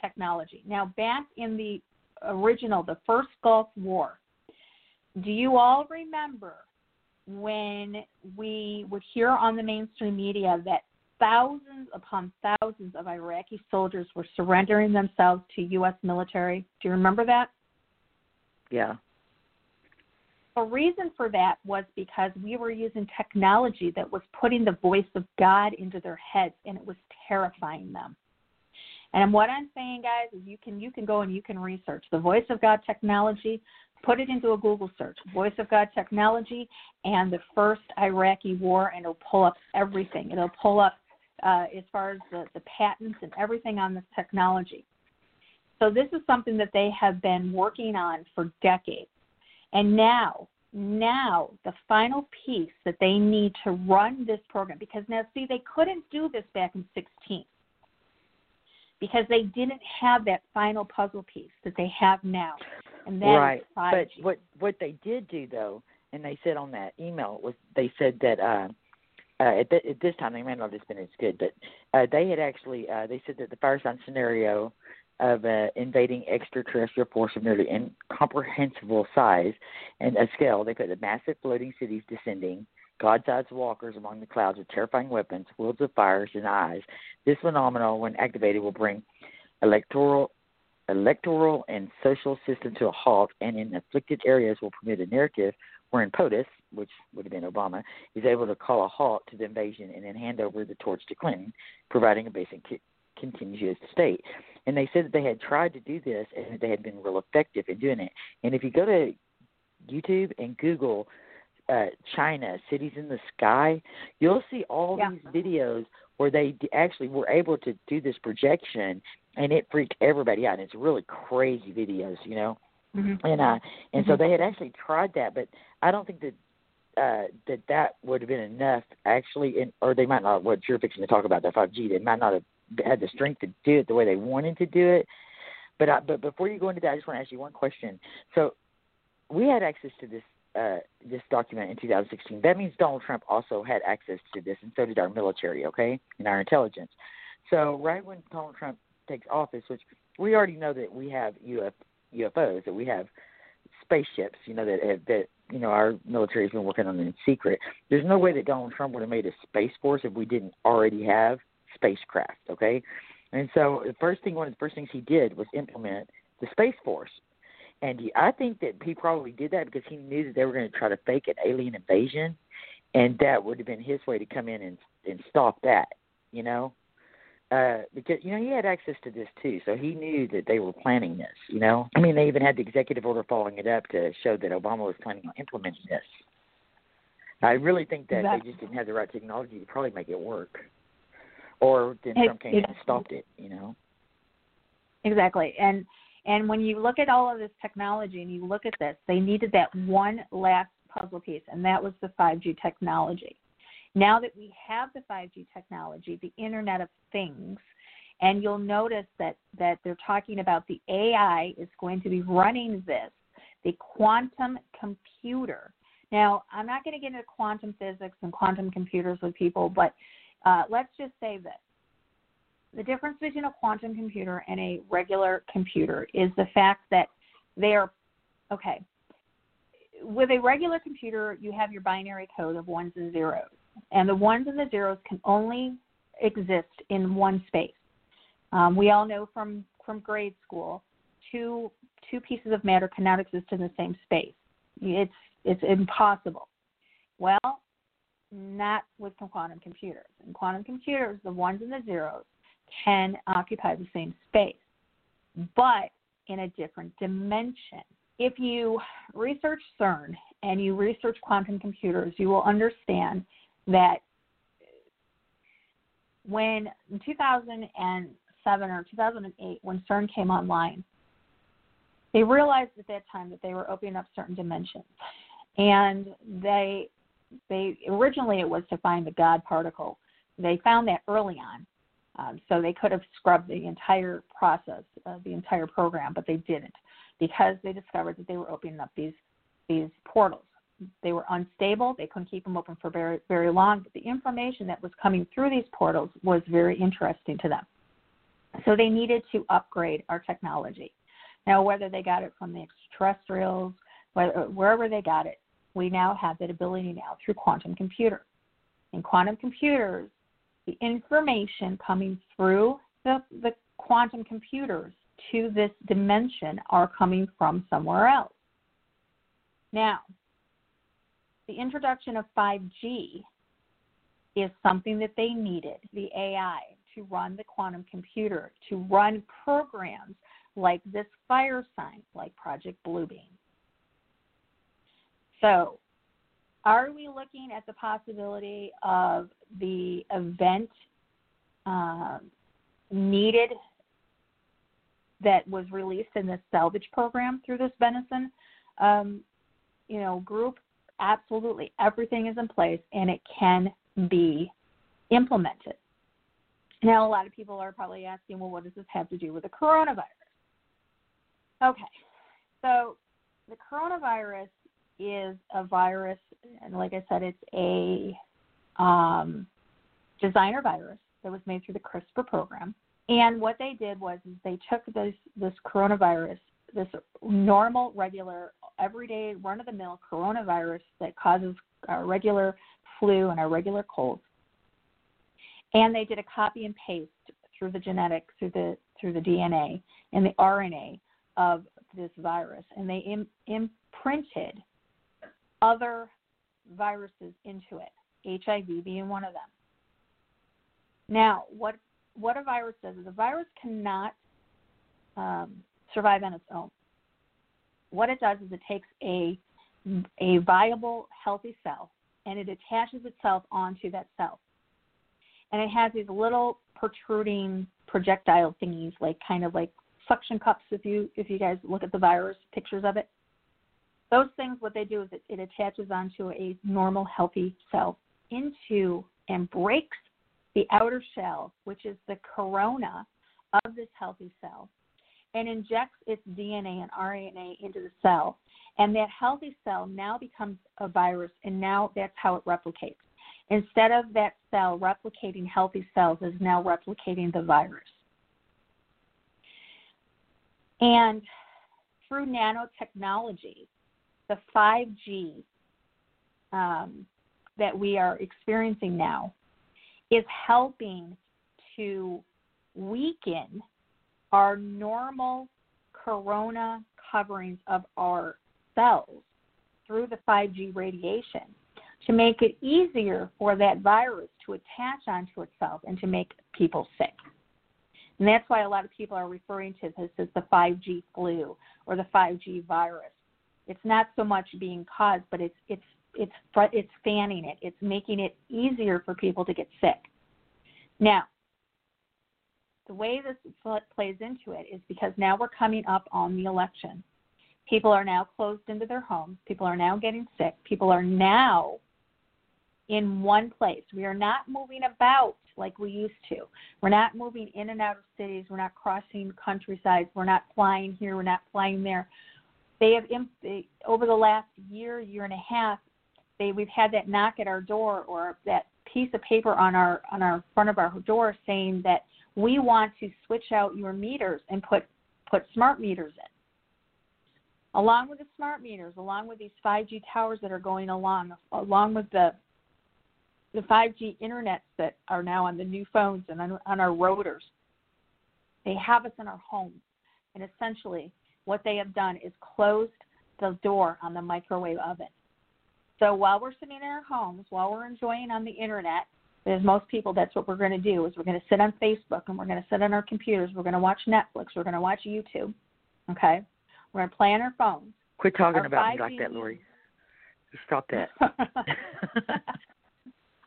technology. Now, back in the original, the first Gulf War, do you all remember when we would hear on the mainstream media that thousands upon thousands of Iraqi soldiers were surrendering themselves to U.S. military? Do you remember that? Yeah. The reason for that was because we were using technology that was putting the voice of God into their heads, and it was terrifying them. And what I'm saying, guys, is you can go and you can research the voice of God technology, put it into a Google search, voice of God technology, and the first Iraqi war, and it'll pull up everything. It'll pull up as far as the patents and everything on this technology. So this is something that they have been working on for decades. And now the final piece that they need to run this program, because now, see, they couldn't do this back in 2016. Because they didn't have that final puzzle piece that they have now. And that right. Is 5G. But what they did do, though, and they said on that email, was they said that at this time, they may not have been as good, but they had actually, they said that the Firesign scenario of invading extraterrestrial force of nearly incomprehensible size and a scale, they put the massive floating cities descending, God-sized walkers among the clouds with terrifying weapons, wheels of fires, and eyes. This phenomenon, when activated, will bring electoral and social system to a halt, and in afflicted areas will permit a narrative wherein POTUS, which would have been Obama, is able to call a halt to the invasion and then hand over the torch to Clinton, providing a basic continuous state. And they said that they had tried to do this and that they had been real effective in doing it. And if you go to YouTube and Google China, cities in the sky, you'll see all these videos where they actually were able to do this projection, and it freaked everybody out. And it's really crazy videos, you know. Mm-hmm. And so they had actually tried that, but I don't think that that would have been enough, actually, or they might not. What you're fixing to talk about, the 5G, they might not have had the strength to do it the way they wanted to do it. But before you go into that, I just want to ask you one question. So we had access to this document in 2016. That means Donald Trump also had access to this, and so did our military, okay, and our intelligence. So right when Donald Trump takes office, which we already know that we have UFOs, that we have spaceships, you know, that you know, our military has been working on in secret. There's no way that Donald Trump would have made a space force if we didn't already have spacecraft, okay? And so one of the first things he did was implement the Space Force. And I think that he probably did that because he knew that they were going to try to fake an alien invasion, and that would have been his way to come in and stop that, you know, because, you know, he had access to this too. So he knew that they were planning this, you know. I mean, they even had the executive order following it up to show that Obama was planning on implementing this. I really think that they just didn't have the right technology to probably make it work, or then Trump came in and stopped it, you know. Exactly. And And when you look at all of this technology and you look at this, they needed that one last puzzle piece, and that was the 5G technology. Now that we have the 5G technology, the Internet of Things, and you'll notice that they're talking about the AI is going to be running this, the quantum computer. Now, I'm not going to get into quantum physics and quantum computers with people, but let's just say this. The difference between a quantum computer and a regular computer is the fact that they are, okay, with a regular computer, you have your binary code of ones and zeros, and the ones and the zeros can only exist in one space. We all know from grade school, two pieces of matter cannot exist in the same space. It's impossible. Well, not with quantum computers. In quantum computers, the ones and the zeros can occupy the same space, but in a different dimension. If you research CERN and you research quantum computers, you will understand that when in 2007 or 2008, when CERN came online, they realized at that time that they were opening up certain dimensions. And they originally it was to find the God particle. They found that early on. So they could have scrubbed the entire process, the entire program, but they didn't because they discovered that they were opening up these portals. They were unstable. They couldn't keep them open for very, very long, but the information that was coming through these portals was very interesting to them. So they needed to upgrade our technology. Now, whether they got it from the extraterrestrials, wherever they got it, we now have that ability now through quantum computers. And quantum computers, the information coming through the quantum computers to this dimension are coming from somewhere else. Now, the introduction of 5G is something that they needed, the AI, to run the quantum computer, to run programs like this Firesign, like Project Bluebeam. So, are we looking at the possibility of the event needed that was released in this salvage program through this Benenson, group? Absolutely. Everything is in place, and it can be implemented. Now, a lot of people are probably asking, well, what does this have to do with the coronavirus? Okay, so the coronavirus is a virus, and like I said, it's a designer virus that was made through the CRISPR program. And what they did was they took this coronavirus, this normal, regular, everyday, run-of-the-mill coronavirus that causes our regular flu and our regular colds, and they did a copy and paste through the genetic, through the DNA and the RNA of this virus, and they imprinted other viruses into it, HIV being one of them. Now, what a virus does is a virus cannot survive on its own. What it does is it takes a viable, healthy cell, and it attaches itself onto that cell. And it has these little protruding projectile thingies, like kind of like suction cups, if you guys look at the virus pictures of it. Those things, what they do is it attaches onto a normal, healthy cell into and breaks the outer shell, which is the corona of this healthy cell, and injects its DNA and RNA into the cell. And that healthy cell now becomes a virus, and now that's how it replicates. Instead of that cell replicating healthy cells, is now replicating the virus. And through nanotechnology, the 5G that we are experiencing now is helping to weaken our normal corona coverings of our cells through the 5G radiation to make it easier for that virus to attach onto itself and to make people sick. And that's why a lot of people are referring to this as the 5G flu or the 5G virus. It's not so much being caused, but it's fanning it. It's making it easier for people to get sick. Now, the way this plays into it is because now we're coming up on the election. People are now closed into their homes. People are now getting sick. People are now in one place. We are not moving about like we used to. We're not moving in and out of cities. We're not crossing countrysides. We're not flying here. We're not flying there. They have, over the last year, year and a half, we've had that knock at our door or that piece of paper on our front of our door saying that we want to switch out your meters and put smart meters in. Along with the smart meters, along with these 5G towers that are going along with the 5G internets that are now on the new phones and on our routers, they have us in our homes. And essentially what they have done is closed the door on the microwave oven. So while we're sitting in our homes, while we're enjoying on the internet, because most people, that's what we're going to do, is we're going to sit on Facebook and we're going to sit on our computers. We're going to watch Netflix. We're going to watch YouTube, okay? We're going to play on our phones. Quit talking about me like that, Lori. Stop that.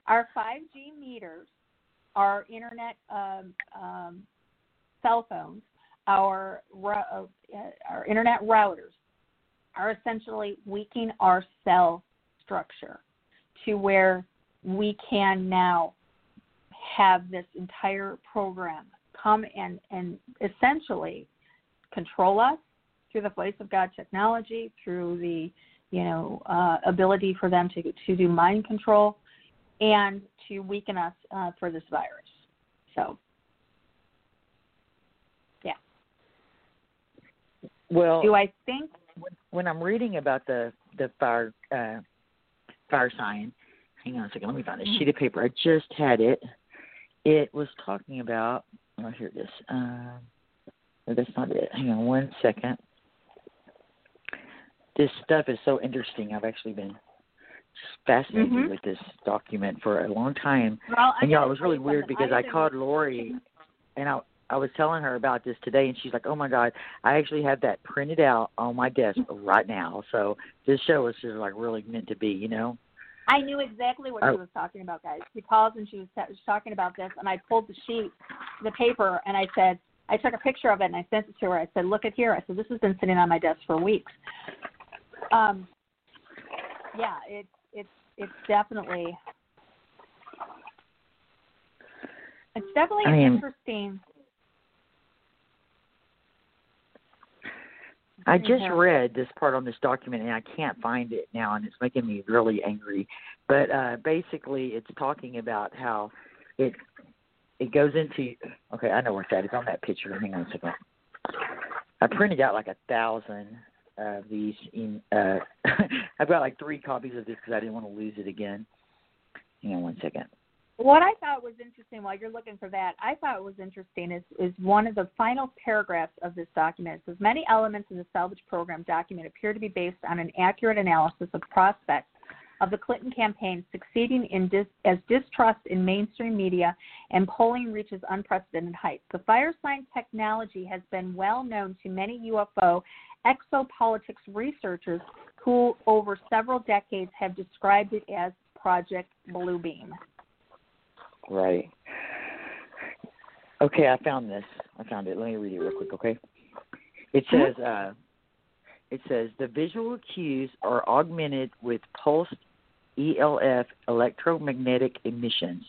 Our 5G meters, our internet cell phones, our internet routers are essentially weakening our cell structure to where we can now have this entire program come and essentially control us through the Voice of God technology, through the ability for them to do mind control and to weaken us for this virus. So, yeah. Well, do I think when I'm reading about the Firesign, hang on a second, let me find a sheet of paper. I just had it. It was talking about. Oh, here it is. That's not it. Hang on one second. This stuff is so interesting. I've actually been fascinated with this document for a long time. Well, and, y'all, it was really weird because I called Lori and I was telling her about this today, and she's like, oh, my God, I actually have that printed out on my desk right now. So this show is just, like, really meant to be, you know. I knew exactly what she was talking about, guys. She calls, and she was talking about this, and I pulled the sheet, the paper, and I said, I took a picture of it, and I sent it to her. I said, look at here. I said, this has been sitting on my desk for weeks. Yeah, it's definitely interesting. I just read this part on this document, and I can't find it now, and it's making me really angry. But basically it's talking about how it goes into – okay, I know where that is on that picture. Hang on a second. I printed out like 1,000 of these. I've got like 3 copies of this because I didn't want to lose it again. Hang on one second. What I thought was interesting, while you're looking for that, is one of the final paragraphs of this document. It says, many elements of the salvage program document appear to be based on an accurate analysis of prospects of the Clinton campaign succeeding as distrust in mainstream media and polling reaches unprecedented heights. The Firesign technology has been well known to many UFO exopolitics researchers who over several decades have described it as Project Bluebeam. Right. Okay, I found this. I found it. Let me read it real quick, okay? It says, the visual cues are augmented with pulsed ELF electromagnetic emissions,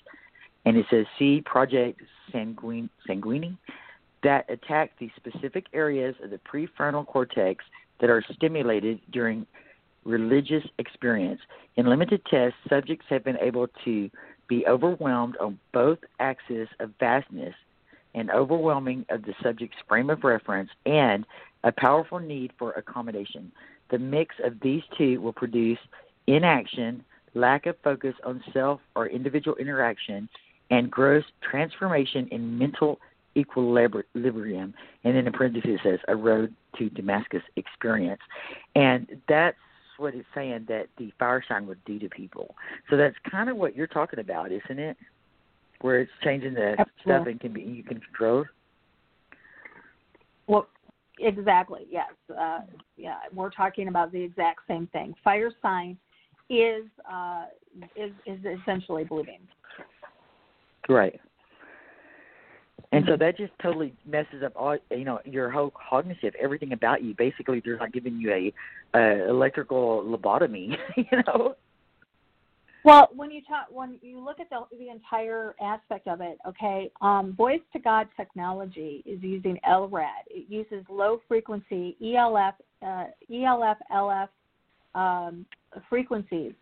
and it says see Project Sanguini that attack the specific areas of the prefrontal cortex that are stimulated during religious experience. In limited tests, subjects have been able to be overwhelmed on both axes of vastness and overwhelming of the subject's frame of reference and a powerful need for accommodation. The mix of these two will produce inaction, lack of focus on self or individual interaction, and gross transformation in mental equilibrium. And then in parentheses it says, a road to Damascus experience. And that's what it's saying that the Firesign would do to people. So that's kind of what you're talking about, isn't it? Where it's changing the stuff and can be, you can control. Well, exactly, yes. Yeah, we're talking about the exact same thing. Firesign is essentially Bluebeam. Right. And so that just totally messes up all, you know, your whole cognitive, everything about you. Basically, they're not giving you a electrical lobotomy, you know. Well, when you look at the entire aspect of it, okay, Voice to God technology is using LRAD. It uses low frequency ELF, LF frequencies,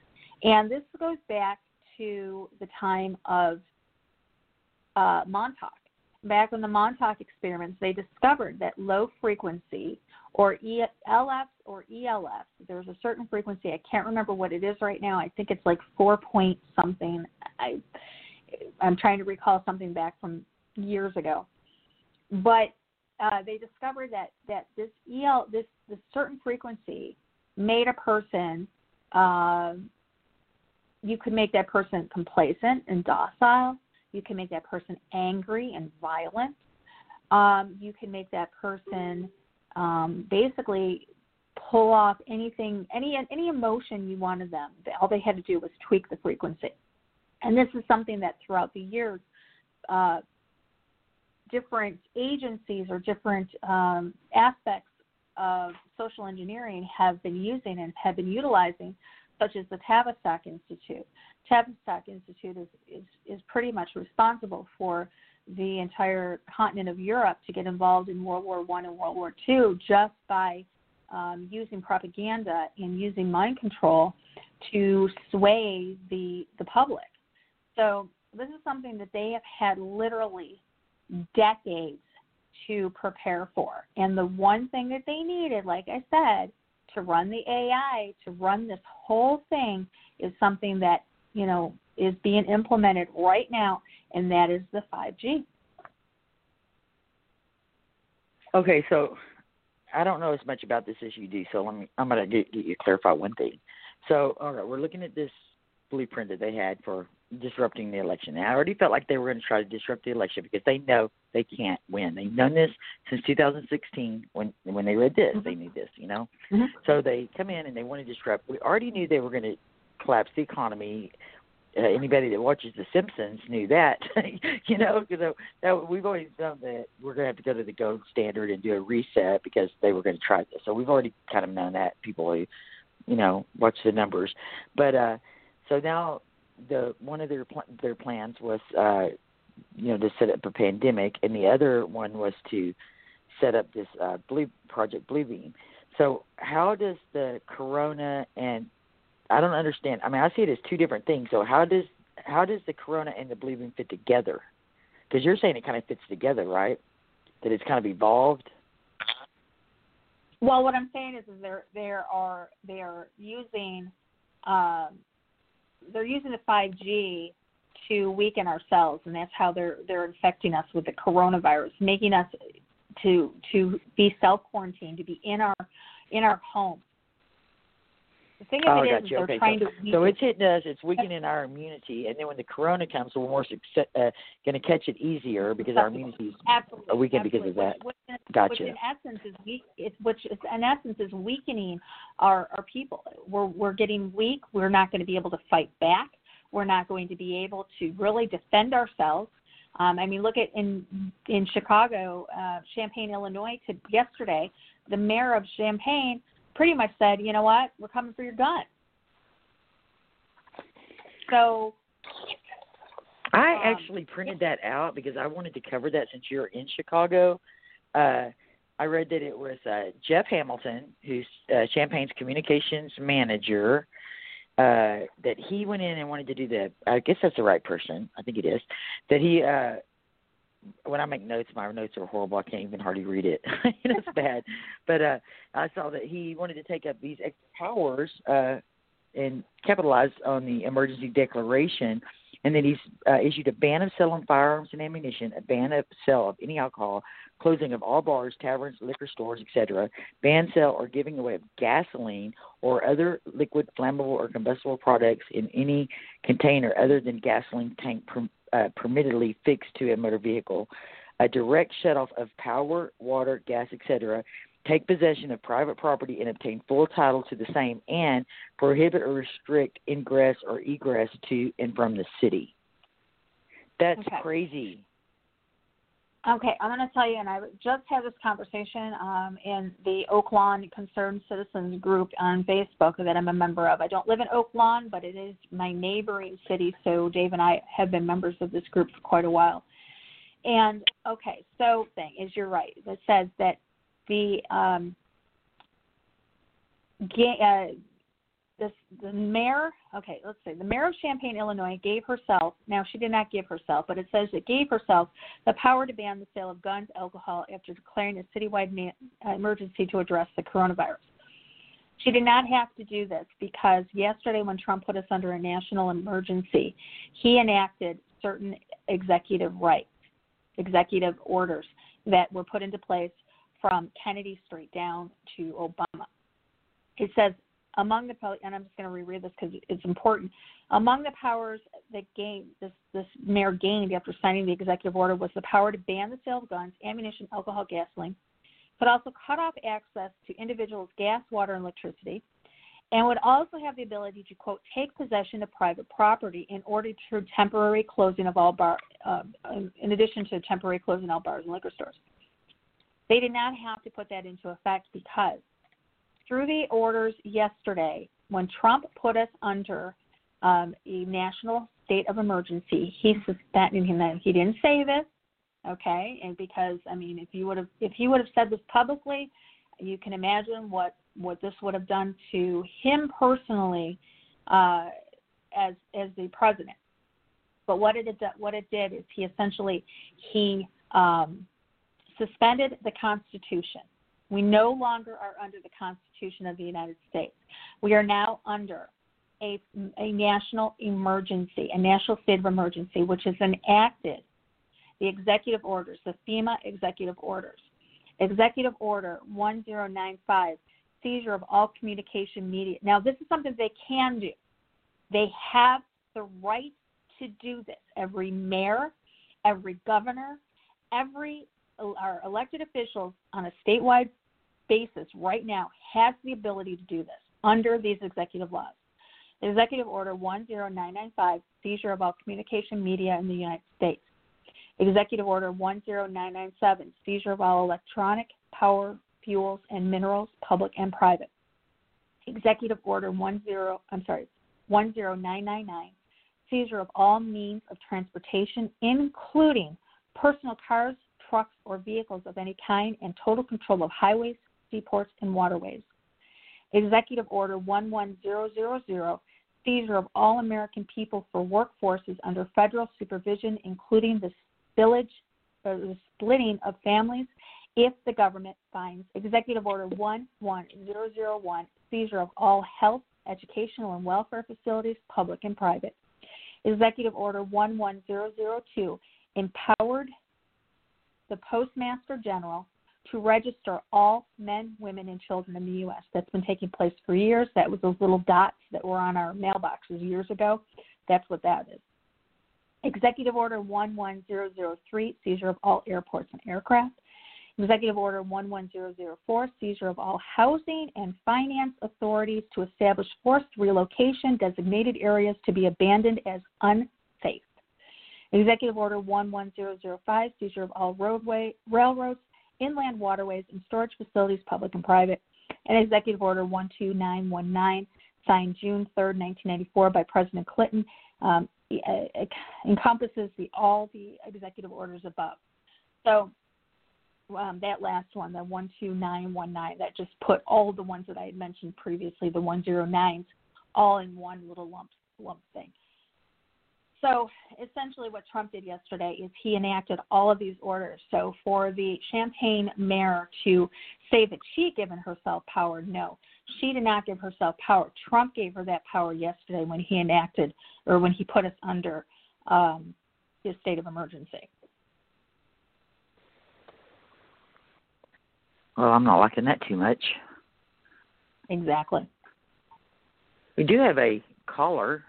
and this goes back to the time of Montauk. Back in the Montauk experiments, they discovered that low frequency or LFs or ELFs, there's a certain frequency. I can't remember what it is right now. I think it's like 4 point something. I'm trying to recall something back from years ago. But they discovered that this certain frequency made a person, you could make that person complacent and docile. You can make that person angry and violent. You can make that person basically pull off anything, any emotion you wanted them. All they had to do was tweak the frequency. And this is something that throughout the years, different agencies or different aspects of social engineering have been using and have been utilizing, such as the Tavistock Institute. Tavistock Institute is pretty much responsible for the entire continent of Europe to get involved in World War I and World War II just by using propaganda and using mind control to sway the public. So this is something that they have had literally decades to prepare for. And the one thing that they needed, like I said, to run the AI, to run this whole thing is something that, you know, is being implemented right now, and that is the 5G. Okay, so I don't know as much about this as you do, so I'm going to get you to clarify one thing. So, all right, we're looking at this blueprint that they had for disrupting the election. And I already felt like they were going to try to disrupt the election because they know they can't win. They've known this since 2016 when they read this. Mm-hmm. They knew this, you know. Mm-hmm. So they come in and they want to disrupt. We already knew they were going to collapse the economy. Anybody that watches The Simpsons knew that, you know, because we've always known that we're going to have to go to the gold standard and do a reset because they were going to try this. So we've already kind of known that, people who, you know, watch the numbers. But so now one of their plans was, you know, to set up a pandemic, and the other one was to set up this Project Bluebeam. So how does the corona and I don't understand. I mean, I see it as two different things. So how does the corona and the Bluebeam fit together? Because you're saying it kind of fits together, right? That it's kind of evolved. Well, what I'm saying is they're using the 5G to weaken ourselves, and that's how they're infecting us with the coronavirus, making us to be self-quarantined, to be in our homes. The thing of it is, they're trying to weaken. So it's hitting us. It's weakening our immunity, and then when the corona comes, we're more going to catch it easier because our immunity is weakened because of that. Gotcha. Which in essence is weakening our people. We're getting weak. We're not going to be able to fight back. We're not going to be able to really defend ourselves. I mean, look at in Chicago, Champaign, Illinois, yesterday, the mayor of Champaign pretty much said, you know what, we're coming for your gun. So I actually printed that out because I wanted to cover that since you're in Chicago. I read that it was Jeff Hamilton, who's Champaign's communications manager, that he went in and wanted to do the – I guess that's the right person. I think it is. That he when I make notes, my notes are horrible. I can't even hardly read it. It's bad. But I saw that he wanted to take up these extra powers and capitalize on the emergency declaration, and then he's issued a ban of selling firearms and ammunition, a ban of sale of any alcohol, closing of all bars, taverns, liquor stores, etc., ban, sale, or giving away of gasoline or other liquid, flammable, or combustible products in any container other than gasoline tank permittedly fixed to a motor vehicle, a direct shutoff of power, water, gas, etc., take possession of private property and obtain full title to the same, and prohibit or restrict ingress or egress to and from the city. That's okay. Crazy. Okay, I'm going to tell you, and I just had this conversation in the Oak Lawn Concerned Citizens group on Facebook that I'm a member of. I don't live in Oak Lawn, but it is my neighboring city, so Dave and I have been members of this group for quite a while. And, okay, so thing is, you're right. It says that the mayor of Champaign, Illinois, gave herself, now she did not give herself, but it says it gave herself the power to ban the sale of guns, alcohol, after declaring a citywide emergency to address the coronavirus. She did not have to do this because yesterday when Trump put us under a national emergency, he enacted certain executive rights, executive orders that were put into place from Kennedy straight down to Obama. It says, among the, and I'm just going to reread this because it's important. Among the powers that this mayor gained after signing the executive order was the power to ban the sale of guns, ammunition, alcohol, gasoline, but also cut off access to individuals' gas, water, and electricity, and would also have the ability to, quote, take possession of private property in order to temporary closing of all bars, in addition to temporary closing all bars and liquor stores. They did not have to put that into effect because through the orders yesterday, when Trump put us under a national state of emergency, he suspended him. He didn't say this, okay? And because, I mean, if he would have said this publicly, you can imagine what this would have done to him personally as the president. But what it did is he essentially suspended the Constitution. We no longer are under the Constitution of the United States. We are now under a national emergency, a national state of emergency, which has enacted the executive orders, the FEMA executive orders. Executive Order 1095, seizure of all communication media. Now, this is something they can do. They have the right to do this. Every mayor, every governor, our elected officials on a statewide basis right now has the ability to do this under these executive laws. The Executive Order 10995, seizure of all communication media in the United States. Executive Order 10997, seizure of all electronic power, fuels, and minerals, public and private. Executive Order 10999, seizure of all means of transportation, including personal cars, trucks, or vehicles of any kind, and total control of highways, seaports, and waterways. Executive Order 11000, seizure of all American people for workforces under federal supervision, including the splitting of families if the government finds. Executive Order 11001, seizure of all health, educational, and welfare facilities, public and private. Executive Order 11002, empowered the Postmaster General to register all men, women, and children in the U.S. That's been taking place for years. That was those little dots that were on our mailboxes years ago. That's what that is. Executive Order 11003, seizure of all airports and aircraft. Executive Order 11004, seizure of all housing and finance authorities to establish forced relocation designated areas to be abandoned as unsafe. Executive Order 11005, seizure of all railroads, inland waterways, and storage facilities, public and private. And Executive Order 12919, signed June 3rd, 1994 by President Clinton, encompasses all the executive orders above. So that last one, the 12919, that just put all the ones that I had mentioned previously, the 109s, all in one little lump thing. So essentially what Trump did yesterday is he enacted all of these orders. So for the Champaign mayor to say that she given herself power, no, she did not give herself power. Trump gave her that power yesterday when he enacted or when he put us under his state of emergency. Well, I'm not liking that too much. Exactly. We do have a caller.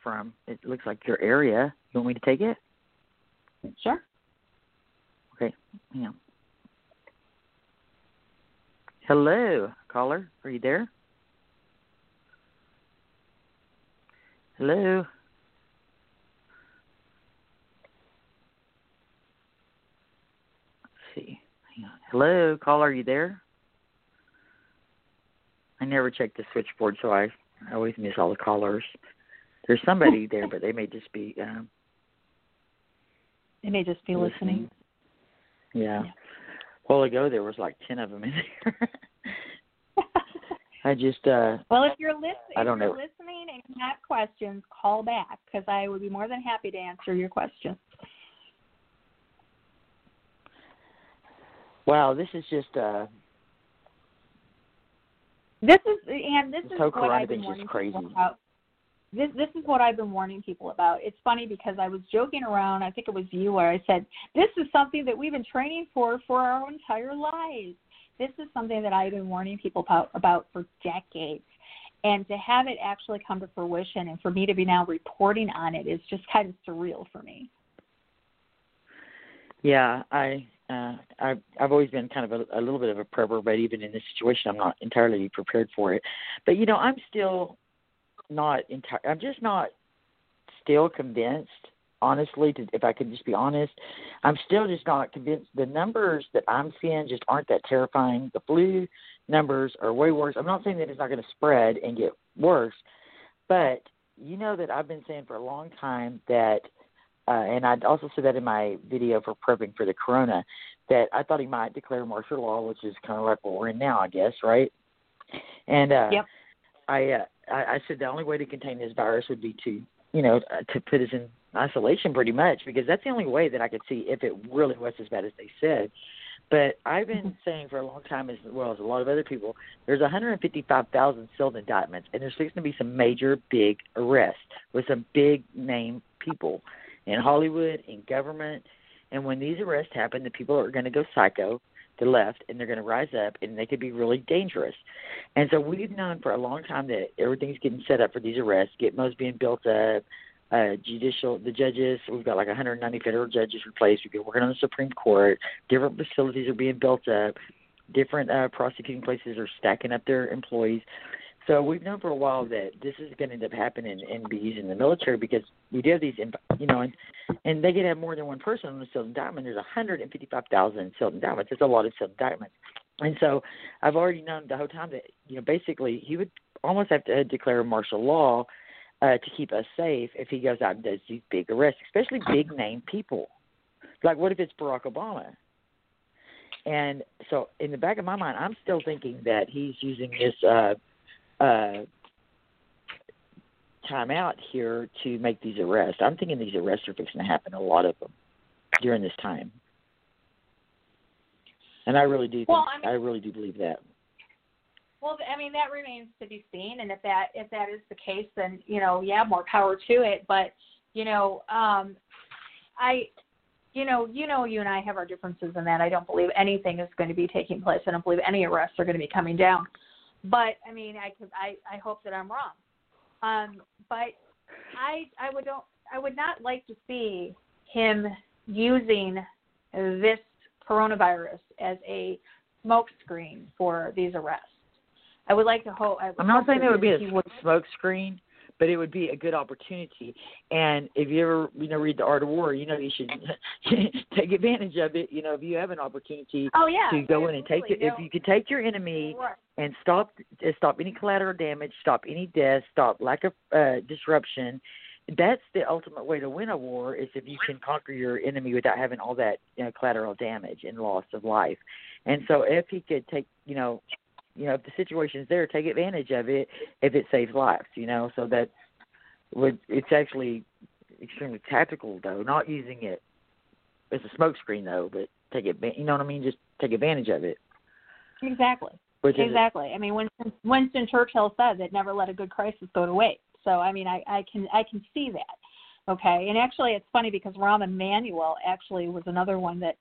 From, it looks like your area. You want me to take it? Sure. Okay. Hang on. Hello, caller. Are you there? Hello? Hello, caller, are you there? I never check the switchboard, so I always miss all the callers. There's somebody there, but they may just be... They may just be listening. Yeah. A while ago, there was like 10 of them in there. I just... well, if you're listening, and you have questions, call back, because I would be more than happy to answer your questions. Wow, this is just... This is what I've been warning people about. This is what I've been warning people about. It's funny because I was joking around, I think it was you, where I said, this is something that we've been training for our entire lives. This is something that I've been warning people about for decades. And to have it actually come to fruition and for me to be now reporting on it is just kind of surreal for me. Yeah, I've always been kind of a little bit of a prepper, but even in this situation, I'm not entirely prepared for it. But, you know, I'm still not – I'm just not still convinced, honestly, if I could just be honest. I'm still just not convinced. The numbers that I'm seeing just aren't that terrifying. The flu numbers are way worse. I'm not saying that it's not going to spread and get worse, but you know that I've been saying for a long time that – and I'd also said that in my video for prepping for the corona, that I thought he might declare martial law, which is kind of like what we're in now, I guess, right? And yep. I said the only way to contain this virus would be to, you know, to put us in isolation pretty much, because that's the only way that I could see if it really was as bad as they said. But I've been saying for a long time, as well as a lot of other people, there's 155,000 sealed indictments, and there's going to be some major big arrests with some big-name people in Hollywood, in government. And when these arrests happen, the people are going to go psycho, the left, and they're going to rise up, and they could be really dangerous. And so we've known for a long time that everything's getting set up for these arrests. Gitmo's being built up, the judges. We've got like 190 federal judges replaced. We've been working on the Supreme Court. Different facilities are being built up. Different prosecuting places are stacking up their employees. So we've known for a while that this is going to end up happening and be used in the military, because we do have these, you know, and they could have more than one person on the sealed indictment. There's 155,000 sealed indictments. That's a lot of sealed indictments. And so I've already known the whole time that, you know, basically he would almost have to declare martial law to keep us safe if he goes out and does these big arrests, especially big-name people. Like, what if it's Barack Obama? And so in the back of my mind, I'm still thinking that he's using this time out here to make these arrests. I'm thinking these arrests are fixing to happen, a lot of them, during this time. And I really do. I really do believe that. Well, I mean, that remains to be seen. And if that is the case, then, you know, yeah, more power to it. But, you know, you and I have our differences in that. I don't believe anything is going to be taking place. I don't believe any arrests are going to be coming down. But, I mean, I hope that I'm wrong. But I would not like to see him using this coronavirus as a smokescreen for these arrests. I would like to hope. I'm not saying it would be a smokescreen, but it would be a good opportunity. And if you ever, you know, read The Art of War, you know, you should take advantage of it. You know, if you have an opportunity to go in and take it, if you could take your enemy and stop any collateral damage, stop any death, stop lack of disruption. That's the ultimate way to win a war, is if you can conquer your enemy without having all that, you know, collateral damage and loss of life. And so if he could take, you know, if the situation's there, take advantage of it if it saves lives, you know. So that it's actually extremely tactical, though, not using it as a smokescreen, though, but take it, you know what I mean? Just take advantage of it. Exactly. I mean, Winston Churchill said that never let a good crisis go to waste. So, I mean, I can see that. Okay. And actually, it's funny because Rahm Emanuel actually was another one that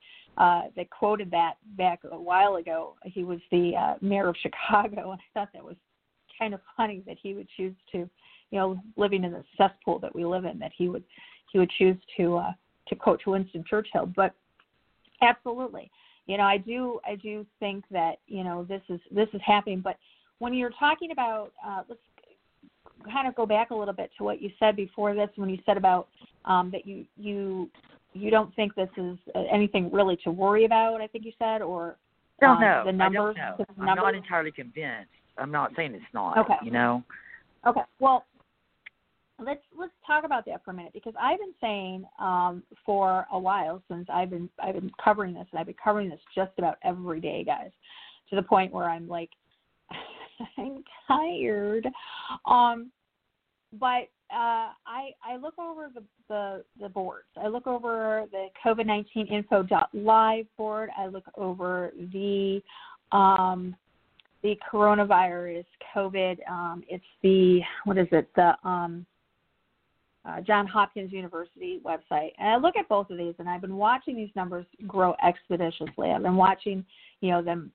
quoted that back a while ago. He was the mayor of Chicago, and I thought that was kind of funny that he would choose to, you know, living in the cesspool that we live in, that he would choose to quote to Winston Churchill. But absolutely, you know, I do think that, you know, this is happening. But when you're talking about, let's kind of go back a little bit to what you said before this, when you said about that you don't think this is anything really to worry about, I think you said, or Don't know. The numbers, I don't know. I'm not entirely convinced. I'm not saying it's not. Okay. You know. Okay. Well, let's talk about that for a minute, because I've been saying for a while, since I've been covering this, and I've been covering this just about every day, guys, to the point where I'm like, I'm tired. But I look over the boards. I look over the COVID19info.live board. I look over the coronavirus COVID. It's the Johns Hopkins University website. And I look at both of these, and I've been watching these numbers grow expeditiously. I've been watching, you know, them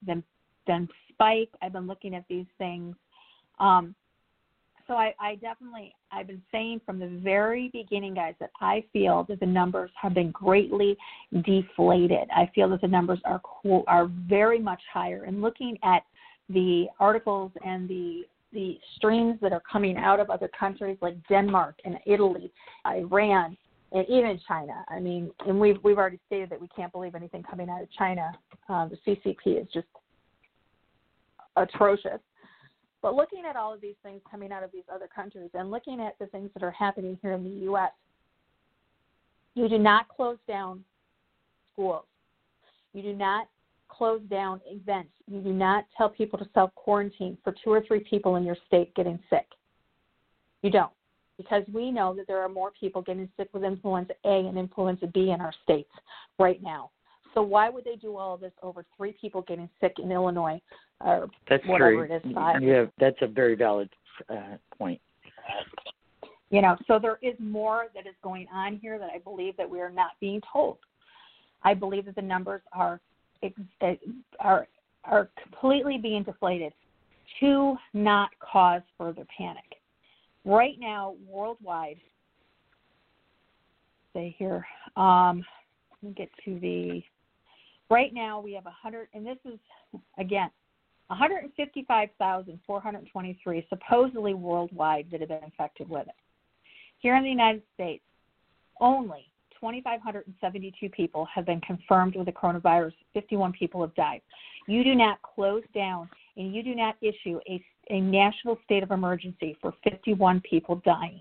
spike. I've been looking at these things. So I've been saying from the very beginning, guys, that I feel that the numbers have been greatly deflated. I feel that the numbers are very much higher. And looking at the articles and the streams that are coming out of other countries like Denmark and Italy, Iran, and even China. I mean, and we've already stated that we can't believe anything coming out of China. The CCP is just atrocious. But looking at all of these things coming out of these other countries and looking at the things that are happening here in the U.S., you do not close down schools. You do not close down events. You do not tell people to self-quarantine for 2 or 3 people in your state getting sick. You don't, because we know that there are more people getting sick with influenza A and influenza B in our states right now. So why would they do all of this over 3 people getting sick in Illinois or that's whatever true. It is? 5? Yeah, that's a very valid point. You know, so there is more that is going on here that I believe that we are not being told. I believe that the numbers are completely being deflated to not cause further panic. Right now, worldwide, say here, let me get to the right now. We have 100, and this is again 155,423 supposedly worldwide that have been infected with it. Here in the United States, only 2,572 people have been confirmed with the coronavirus. 51 people have died. You do not close down, and you do not issue a national state of emergency for 51 people dying.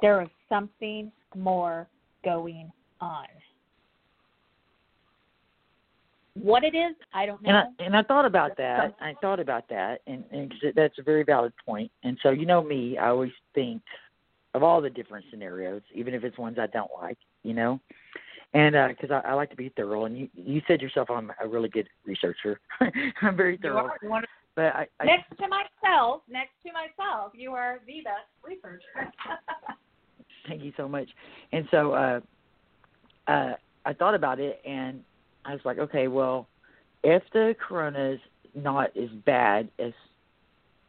There is something more going on. What it is, I don't know. And I thought about that. I thought about that, and that's a very valid point. And so, you know me, I always think of all the different scenarios, even if it's ones I don't like, you know, and because I like to be thorough. And you said yourself, I'm a really good researcher. I'm very thorough. You are. But next to myself, you are the best researcher. Thank you so much. And so I thought about it, and I was like, okay, well, if the corona is not as bad as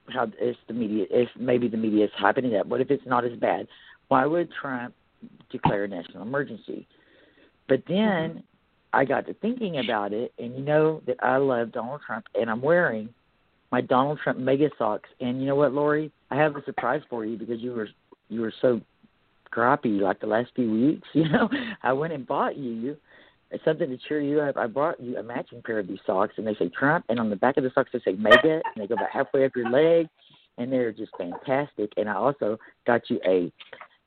how is the media, if maybe the media is hyping it up, what if it's not as bad? Why would Trump declare a national emergency? But then I got to thinking about it, and you know that I love Donald Trump, and I'm wearing my Donald Trump mega socks. And you know what, Lori? I have a surprise for you, because you were so crappy like the last few weeks, you know. I went and bought you something to cheer you up. I bought you a matching pair of these socks, and they say Trump, and on the back of the socks they say mega, and they go about halfway up your leg, and they're just fantastic. And I also got you a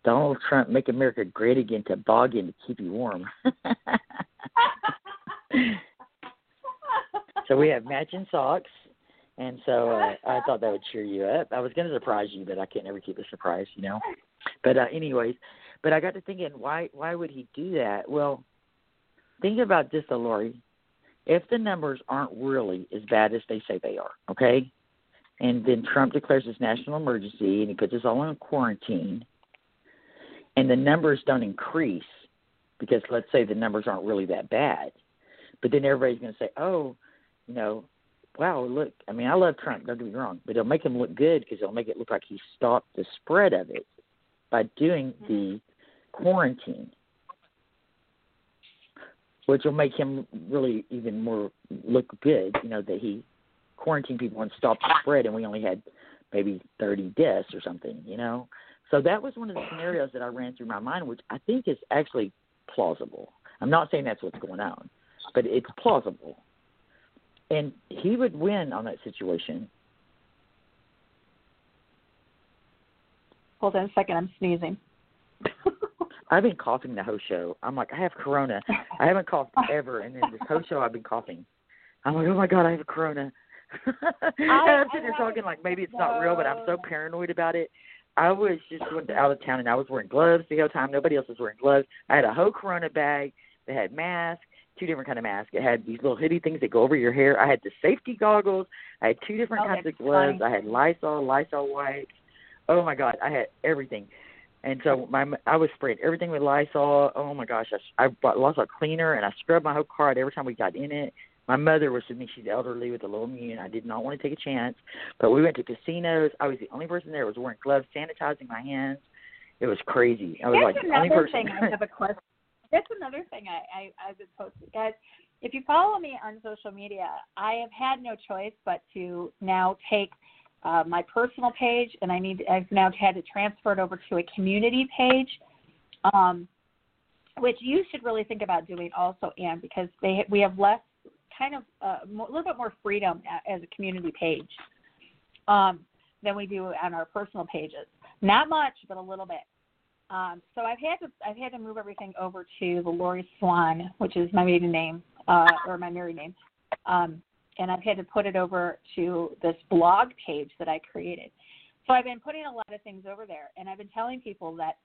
Donald Trump Make America Great Again toboggan to keep you warm. So we have matching socks, and so I thought that would cheer you up. I was going to surprise you, but I can't ever keep a surprise, you know. But anyways, but I got to thinking, why would he do that? Well, think about this, Lori. If the numbers aren't really as bad as they say they are, okay, and then Trump declares this national emergency and he puts us all in quarantine, and the numbers don't increase, because let's say the numbers aren't really that bad, but then everybody's going to say, oh, you know, wow, look, I mean, I love Trump, don't get me wrong, but it'll make him look good, because it'll make it look like he stopped the spread of it by doing the quarantine, which will make him really even more look good, you know, that he quarantined people and stopped the spread, and we only had maybe 30 deaths or something, you know. So that was one of the scenarios that I ran through my mind, which I think is actually plausible. I'm not saying that's what's going on, but it's plausible. And he would win on that situation. Hold on a second. I'm sneezing. I've been coughing the whole show. I'm like, I have corona. I haven't coughed ever. And then this whole show I've been coughing. I'm like, oh, my God, I have a corona. I'm sitting there talking like maybe it's not real, but I'm so paranoid about it. I was just out of town, and I was wearing gloves the whole time. Nobody else was wearing gloves. I had a whole corona bag that had masks, two different kind of masks. It had these little hoodie things that go over your hair. I had the safety goggles. I had two different kinds of gloves. Funny. I had Lysol wipes. Oh, my God, I had everything. And so I was spraying everything with Lysol. Oh, my gosh, I bought Lysol cleaner, and I scrubbed my whole car every time we got in it. My mother was with me. She's elderly with a low immune. I did not want to take a chance. But we went to casinos. I was the only person there who was wearing gloves, sanitizing my hands. It was crazy. I was I have a question. That's another thing I've been posting. Guys, if you follow me on social media, I have had no choice but to now take my personal page, and I've now had to transfer it over to a community page. Which you should really think about doing also, Ann, because we have less kind of a little bit more freedom as a community page than we do on our personal pages. Not much, but a little bit. So I've had to move everything over to the Lori Swan, which is my maiden name or my married name, and I've had to put it over to this blog page that I created. So I've been putting a lot of things over there, and I've been telling people that.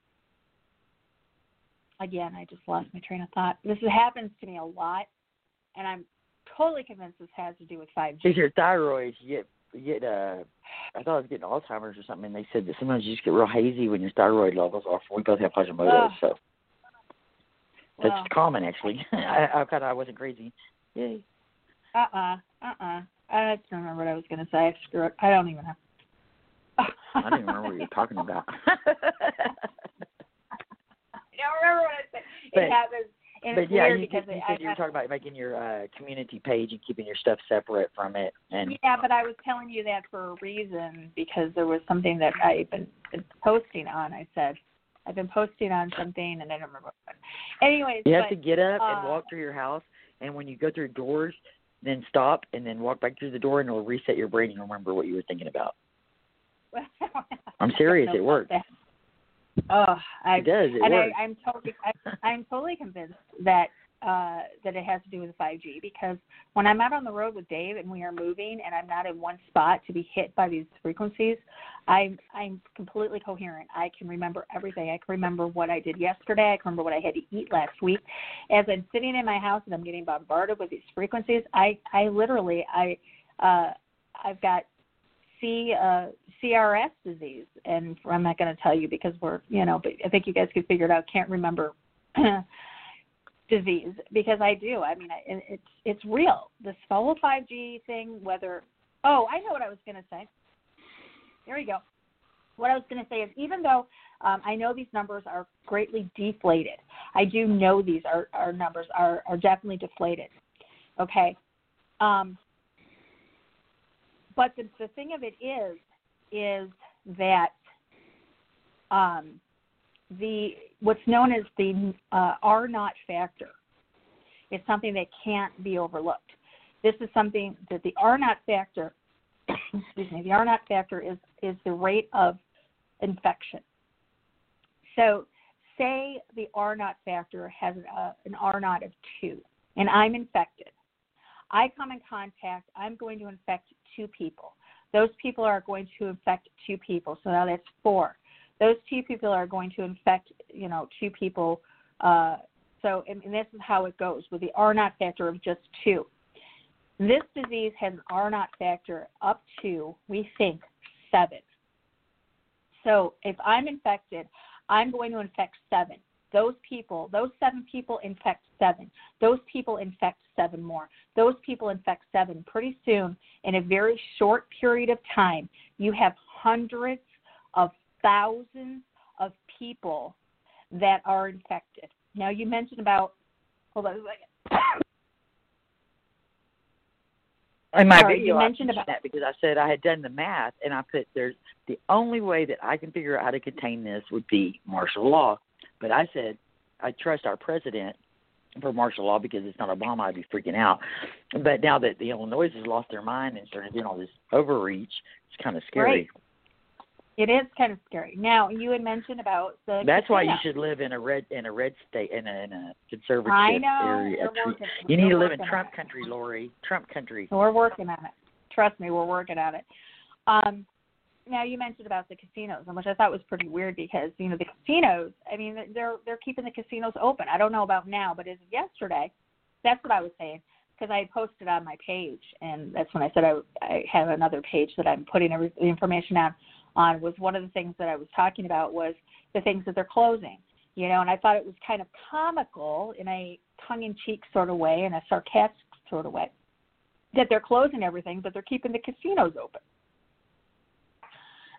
Again, I just lost my train of thought. This happens to me a lot, and I'm totally convinced this has to do with 5G. If your thyroid, I thought I was getting Alzheimer's or something, and they said that sometimes you just get real hazy when your thyroid levels are off. We both have Hashimoto's, so that's common, actually. I thought I wasn't crazy. Yay. I just don't remember what I was going to say. Screw it. I don't even know. I don't even remember what you're talking about. I don't remember what I said. It happens. And but, yeah, you were talking about making your community page and keeping your stuff separate from it. And yeah, but I was telling you that for a reason, because there was something that I've been posting on. I said, I've been posting on something, and I don't remember what. Anyways. You have to get up and walk through your house, and when you go through doors, then stop, and then walk back through the door, and it'll reset your brain and remember what you were thinking about. I'm serious. It works. I'm totally convinced that it has to do with 5G, because when I'm out on the road with Dave and we are moving and I'm not in one spot to be hit by these frequencies, I'm completely coherent. I can remember everything. I can remember what I did yesterday. I can remember what I had to eat last week. As I'm sitting in my house and I'm getting bombarded with these frequencies, I've got CRS disease, and I'm not going to tell you because but I think you guys could figure it out. Can't remember disease, because I do. I mean, it's real. This whole 5G thing. I know what I was going to say. There we go. What I was going to say is, even though I know these numbers are greatly deflated, I do know these our numbers are definitely deflated. Okay. But the thing of it is that what's known as the R0 factor is something that can't be overlooked. This is something that the R0 factor, the R0 factor is the rate of infection. So say the R0 factor has an R0 of 2, and I'm infected. I come in contact, I'm going to infect 2 people. Those people are going to infect 2 people. So now that's 4. Those 2 people are going to infect, 2 people. And this is how it goes with the R0 factor of just 2. This disease has an R0 factor up to, we think, 7. So if I'm infected, I'm going to infect 7. Those 7 people infect 7. Those people infect 7 more. Those people infect 7. Pretty soon, in a very short period of time, you have hundreds of thousands of people that are infected. Now, you mentioned about, hold on a second. In my video, I mentioned about that because I said I had done the math, and I put the only way that I can figure out how to contain this would be martial law. But I said, I trust our president for martial law because it's not Obama, I'd be freaking out. But now that the Illinois has lost their mind and started doing all this overreach, it's kind of scary. Right. It is kind of scary. Now, you had mentioned about the That's why you should live in a red state, in a conservative area. You need to live in Trump country, Lori. Trump country. We're working on it. Trust me, we're working on it. Now, you mentioned about the casinos, which I thought was pretty weird because, you know, the casinos, I mean, they're keeping the casinos open. I don't know about now, but as of yesterday, that's what I was saying because I posted on my page, and that's when I said I have another page that I'm putting the information on was one of the things that I was talking about was the things that they're closing, you know, and I thought it was kind of comical in a tongue-in-cheek sort of way and a sarcastic sort of way that they're closing everything, but they're keeping the casinos open.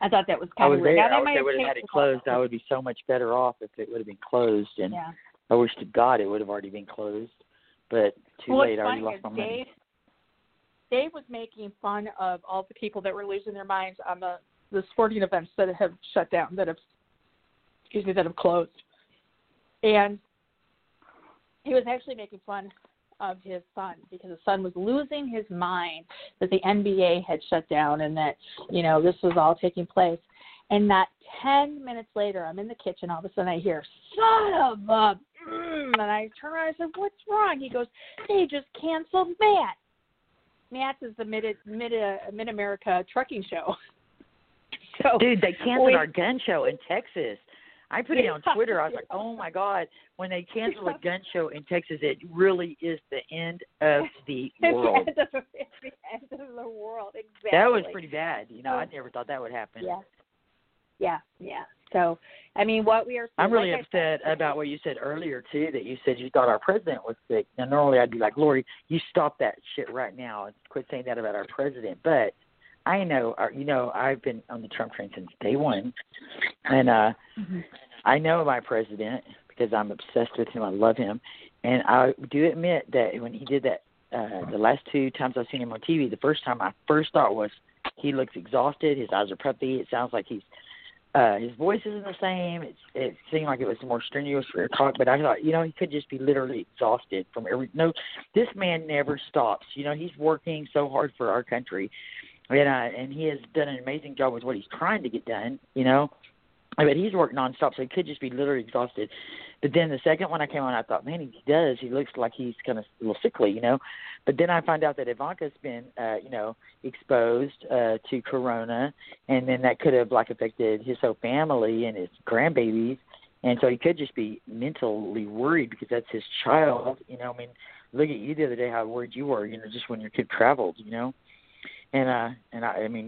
I thought that was kind of weird. I would have had it closed. I would be so much better off if it would have been closed. And yeah. I wish to God it would have already been closed. But too late. I already lost my money. Dave was making fun of all the people that were losing their minds on the sporting events that have shut down, that have closed. And he was actually making fun of his son because his son was losing his mind that the NBA had shut down and that, you know, this was all taking place. And not 10 minutes later, I'm in the kitchen. All of a sudden I hear, son of a, and I turn around and I said, what's wrong? He goes, they just canceled Matt. Matt's is the Mid-America trucking show. So, dude, they canceled our gun show in Texas. I put it on Twitter. I was like, oh, my God. When they cancel a gun show in Texas, it really is the end of the world. It's the end of the world, exactly. That was pretty bad. You know, I never thought that would happen. Yeah. So, I mean, what we are seeing. I'm really upset about what you said earlier, too, that you said you thought our president was sick. Now, normally I'd be like, Lori, you stop that shit right now and quit saying that about our president. But I know, I've been on the Trump train since day one, and I know my president because I'm obsessed with him. I love him, and I do admit that when he did that, the last two times I've seen him on TV, the first time my first thought was he looks exhausted. His eyes are puffy. It sounds like he's his voice isn't the same. It seemed like it was more strenuous for a talk, but I thought, you know, he could just be literally exhausted from this man never stops. You know, he's working so hard for our country. And he has done an amazing job with what he's trying to get done, you know. But he's worked nonstop, so he could just be literally exhausted. But then the second one I came on, I thought, man, he looks like he's kind of a little sickly, you know. But then I find out that Ivanka's been, exposed to corona, and then that could have, affected his whole family and his grandbabies. And so he could just be mentally worried because that's his child, you know. I mean, look at you the other day, how worried you were, you know, just when your kid traveled, you know. And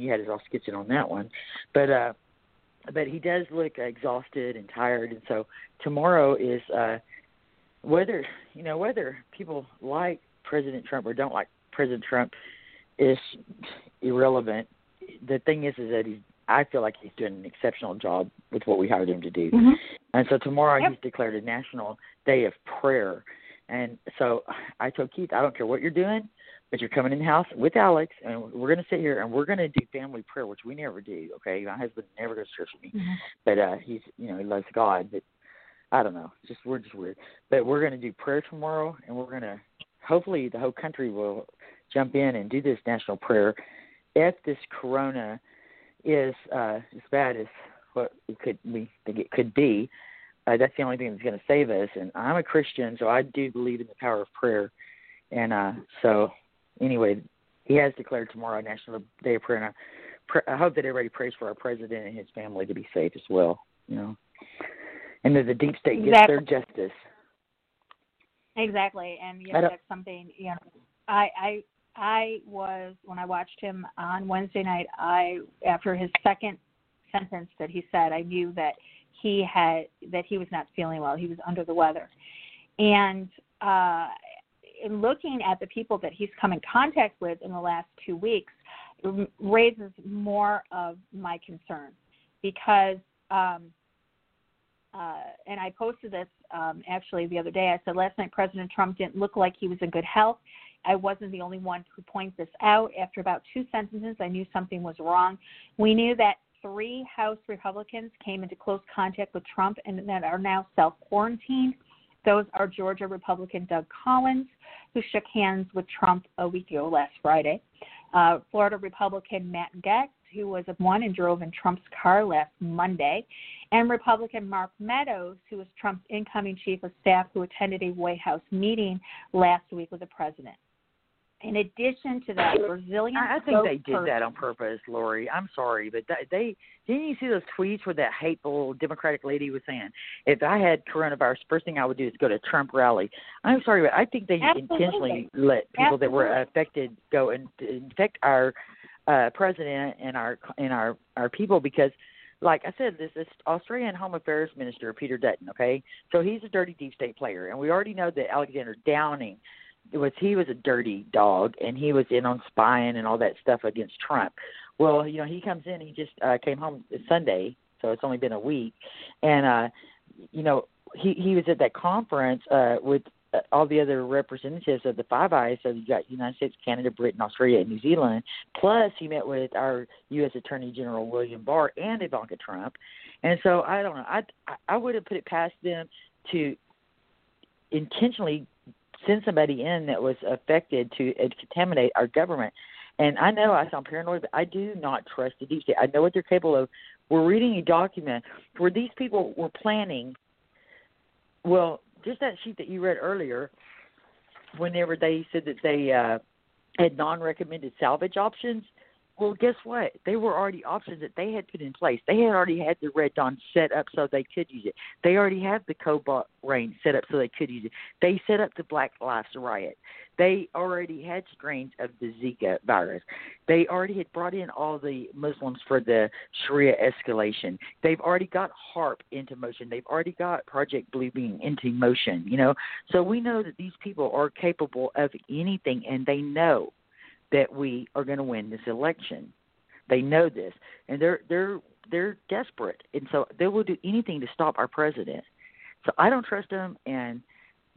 you had us all skitching on that one, but he does look exhausted and tired. And so tomorrow is whether people like President Trump or don't like President Trump is irrelevant. The thing is that I feel like he's doing an exceptional job with what we hired him to do. Mm-hmm. And so tomorrow he's declared a national day of prayer. And so I told Keith, I don't care what you're doing, but you're coming in the house with Alex, and we're going to sit here, and we're going to do family prayer, which we never do, okay? My husband never goes to church with me, but he's, he loves God, but I don't know. We're just weird. But we're going to do prayer tomorrow, and we're going to hopefully the whole country will jump in and do this national prayer if this corona is as bad as what we think it could be. That's the only thing that's going to save us, and I'm a Christian, so I do believe in the power of prayer, and so – anyway, he has declared tomorrow National Day of Prayer, and I hope that everybody prays for our president and his family to be safe as well, you know, and that the deep state gets their justice. Exactly, and that's something, I was, when I watched him on Wednesday night, after his second sentence that he said, I knew that he was not feeling well, he was under the weather, and, in looking at the people that he's come in contact with in the last 2 weeks, it raises more of my concern because, and I posted this actually the other day. I said, last night President Trump didn't look like he was in good health. I wasn't the only one who pointed this out. After about two sentences, I knew something was wrong. We knew that 3 House Republicans came into close contact with Trump and that are now self-quarantined. Those are Georgia Republican Doug Collins, who shook hands with Trump a week ago last Friday, Florida Republican Matt Gaetz, who was one and drove in Trump's car last Monday, and Republican Mark Meadows, who was Trump's incoming chief of staff, who attended a White House meeting last week with the president. In addition to that, Brazilian I think they did that on purpose, Lori. I'm sorry, but they didn't you see those tweets where that hateful Democratic lady was saying, if I had coronavirus, first thing I would do is go to Trump rally. I'm sorry, but I think they intentionally let people that were affected go and infect our president and our people because, like I said, this Australian Home Affairs Minister, Peter Dutton, okay? So he's a dirty deep state player, and we already know that Alexander Downing he was a dirty dog, and he was in on spying and all that stuff against Trump. Well, you know, he comes in, he just came home Sunday, so it's only been a week, and, you know, he was at that conference with all the other representatives of the Five Eyes, so you got United States, Canada, Britain, Australia, and New Zealand, plus he met with our U.S. Attorney General William Barr and Ivanka Trump, and so I don't know, I would have put it past them to intentionally send somebody in that was affected to contaminate our government. And I know I sound paranoid, but I do not trust the deep state. I know what they're capable of. We're reading a document where these people were planning, well, just that sheet that you read earlier, whenever they said that they had non-recommended salvage options, well, guess what? They were already options that they had put in place. They had already had the Red Dawn set up so they could use it. They already had the Cobalt Rain set up so they could use it. They set up the Black Lives Riot. They already had strains of the Zika virus. They already had brought in all the Muslims for the Sharia escalation. They've already got HAARP into motion. They've already got Project Bluebeam into motion, you know. So we know that these people are capable of anything, and they know that we are going to win this election. They know this, and they're desperate, and so they will do anything to stop our president. So I don't trust him, and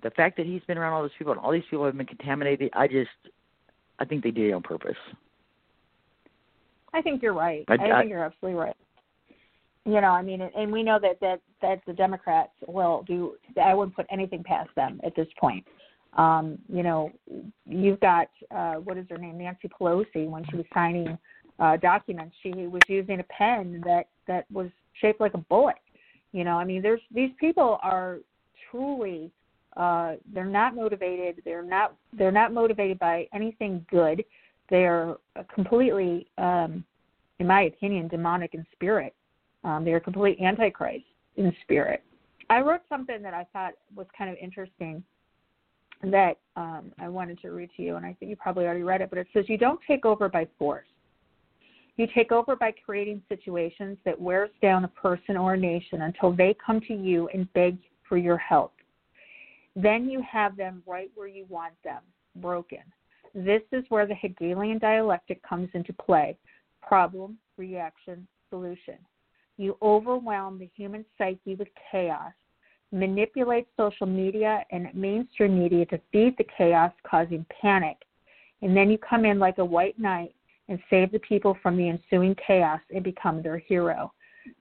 the fact that he's been around all those people and all these people have been contaminated, I think they did it on purpose. I think you're right. I think you're absolutely right. You know, I mean, and we know that the Democrats will do. I wouldn't put anything past them at this point. You know, you've got, what is her name, Nancy Pelosi, when she was signing documents, she was using a pen that was shaped like a bullet. You know, I mean, these people are truly, they're not motivated. They're not motivated by anything good. They're completely, in my opinion, demonic in spirit. They're complete antichrist in spirit. I wrote something that I thought was kind of interesting that I wanted to read to you, and I think you probably already read it, but it says, you don't take over by force. You take over by creating situations that wears down a person or a nation until they come to you and beg for your help. Then you have them right where you want them, broken. This is where the Hegelian dialectic comes into play. Problem, reaction, solution. You overwhelm the human psyche with chaos. Manipulate social media and mainstream media to feed the chaos, causing panic. And then you come in like a white knight and save the people from the ensuing chaos and become their hero.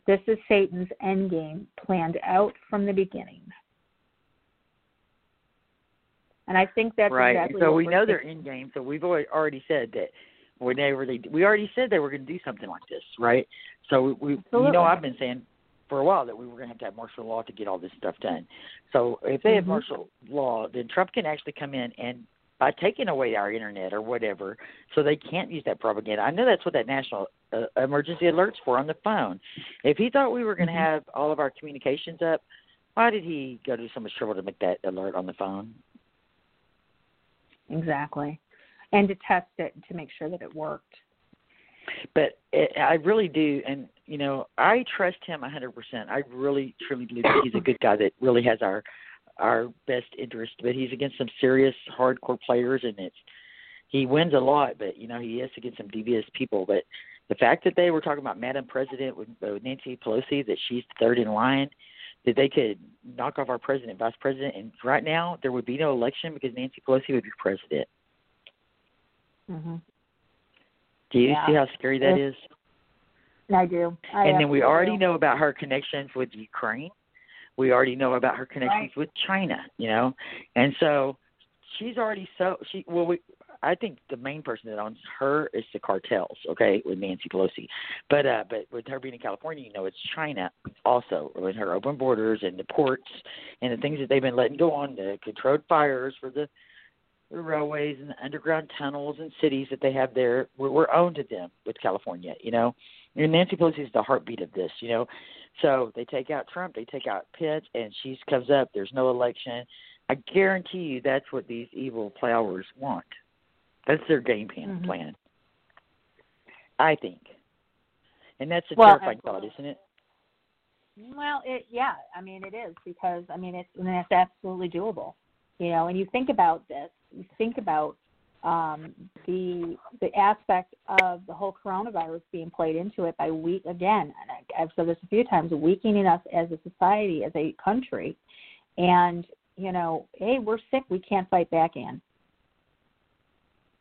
This is Satan's endgame, planned out from the beginning. And I think that's right. Exactly so we know their endgame. So we've already said that. We already said they were going to do something like this, right? So you know, I've been saying for a while that we were going to have martial law to get all this stuff done. So if they have martial law, then Trump can actually come in and by taking away our internet or whatever, so they can't use that propaganda. I know that's what that national emergency alert's for on the phone. If he thought we were going to have all of our communications up, why did he go to so much trouble to make that alert on the phone? Exactly. And to test it to make sure that it worked. But I really do, and, you know, I trust him 100%. I really, truly believe that he's a good guy that really has our best interest. But he's against some serious, hardcore players, and he wins a lot, but, you know, he has to get some devious people. But the fact that they were talking about Madam President with Nancy Pelosi, that she's third in line, that they could knock off our president, vice president, and right now there would be no election because Nancy Pelosi would be president. Mm-hmm. Do you see how scary that is? I do. And then we already know about her connections with Ukraine. We already know about her connections with China, you know, and so she's already I think the main person that owns her is the cartels, okay, with Nancy Pelosi. But with her being in California, you know, it's China also with her open borders and the ports and the things that they've been letting go on, the controlled fires for the railways and the underground tunnels and cities that they have there were owned to them with California, you know. And Nancy Pelosi is the heartbeat of this, you know. So they take out Trump, they take out Pitt, and she comes up. There's no election. I guarantee you that's what these evil plowers want. That's their game plan, I think. And that's a terrifying thought, isn't it? Well, I mean, it is because, I mean, it's absolutely doable. You know, and you think about this, you think about the aspect of the whole coronavirus being played into it by I've said this a few times, weakening us as a society, as a country. And, you know, hey, we're sick. We can't fight back, Ann.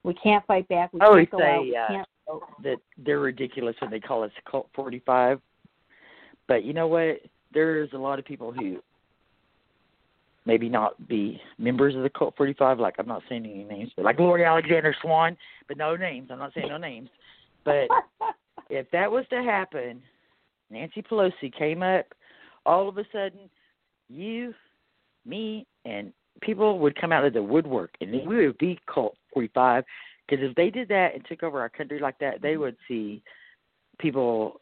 We can't fight back. We can't go out. We can't vote. That they're ridiculous when they call us Cult 45. But you know what? There's a lot of people who maybe not be members of the Cult 45. Like, I'm not saying any names, but like Lori Alexander Swan, but no names. I'm not saying no names. But if that was to happen, Nancy Pelosi came up, all of a sudden, you, me, and people would come out of the woodwork, and we would be Cult 45, because if they did that and took over our country like that, they would see people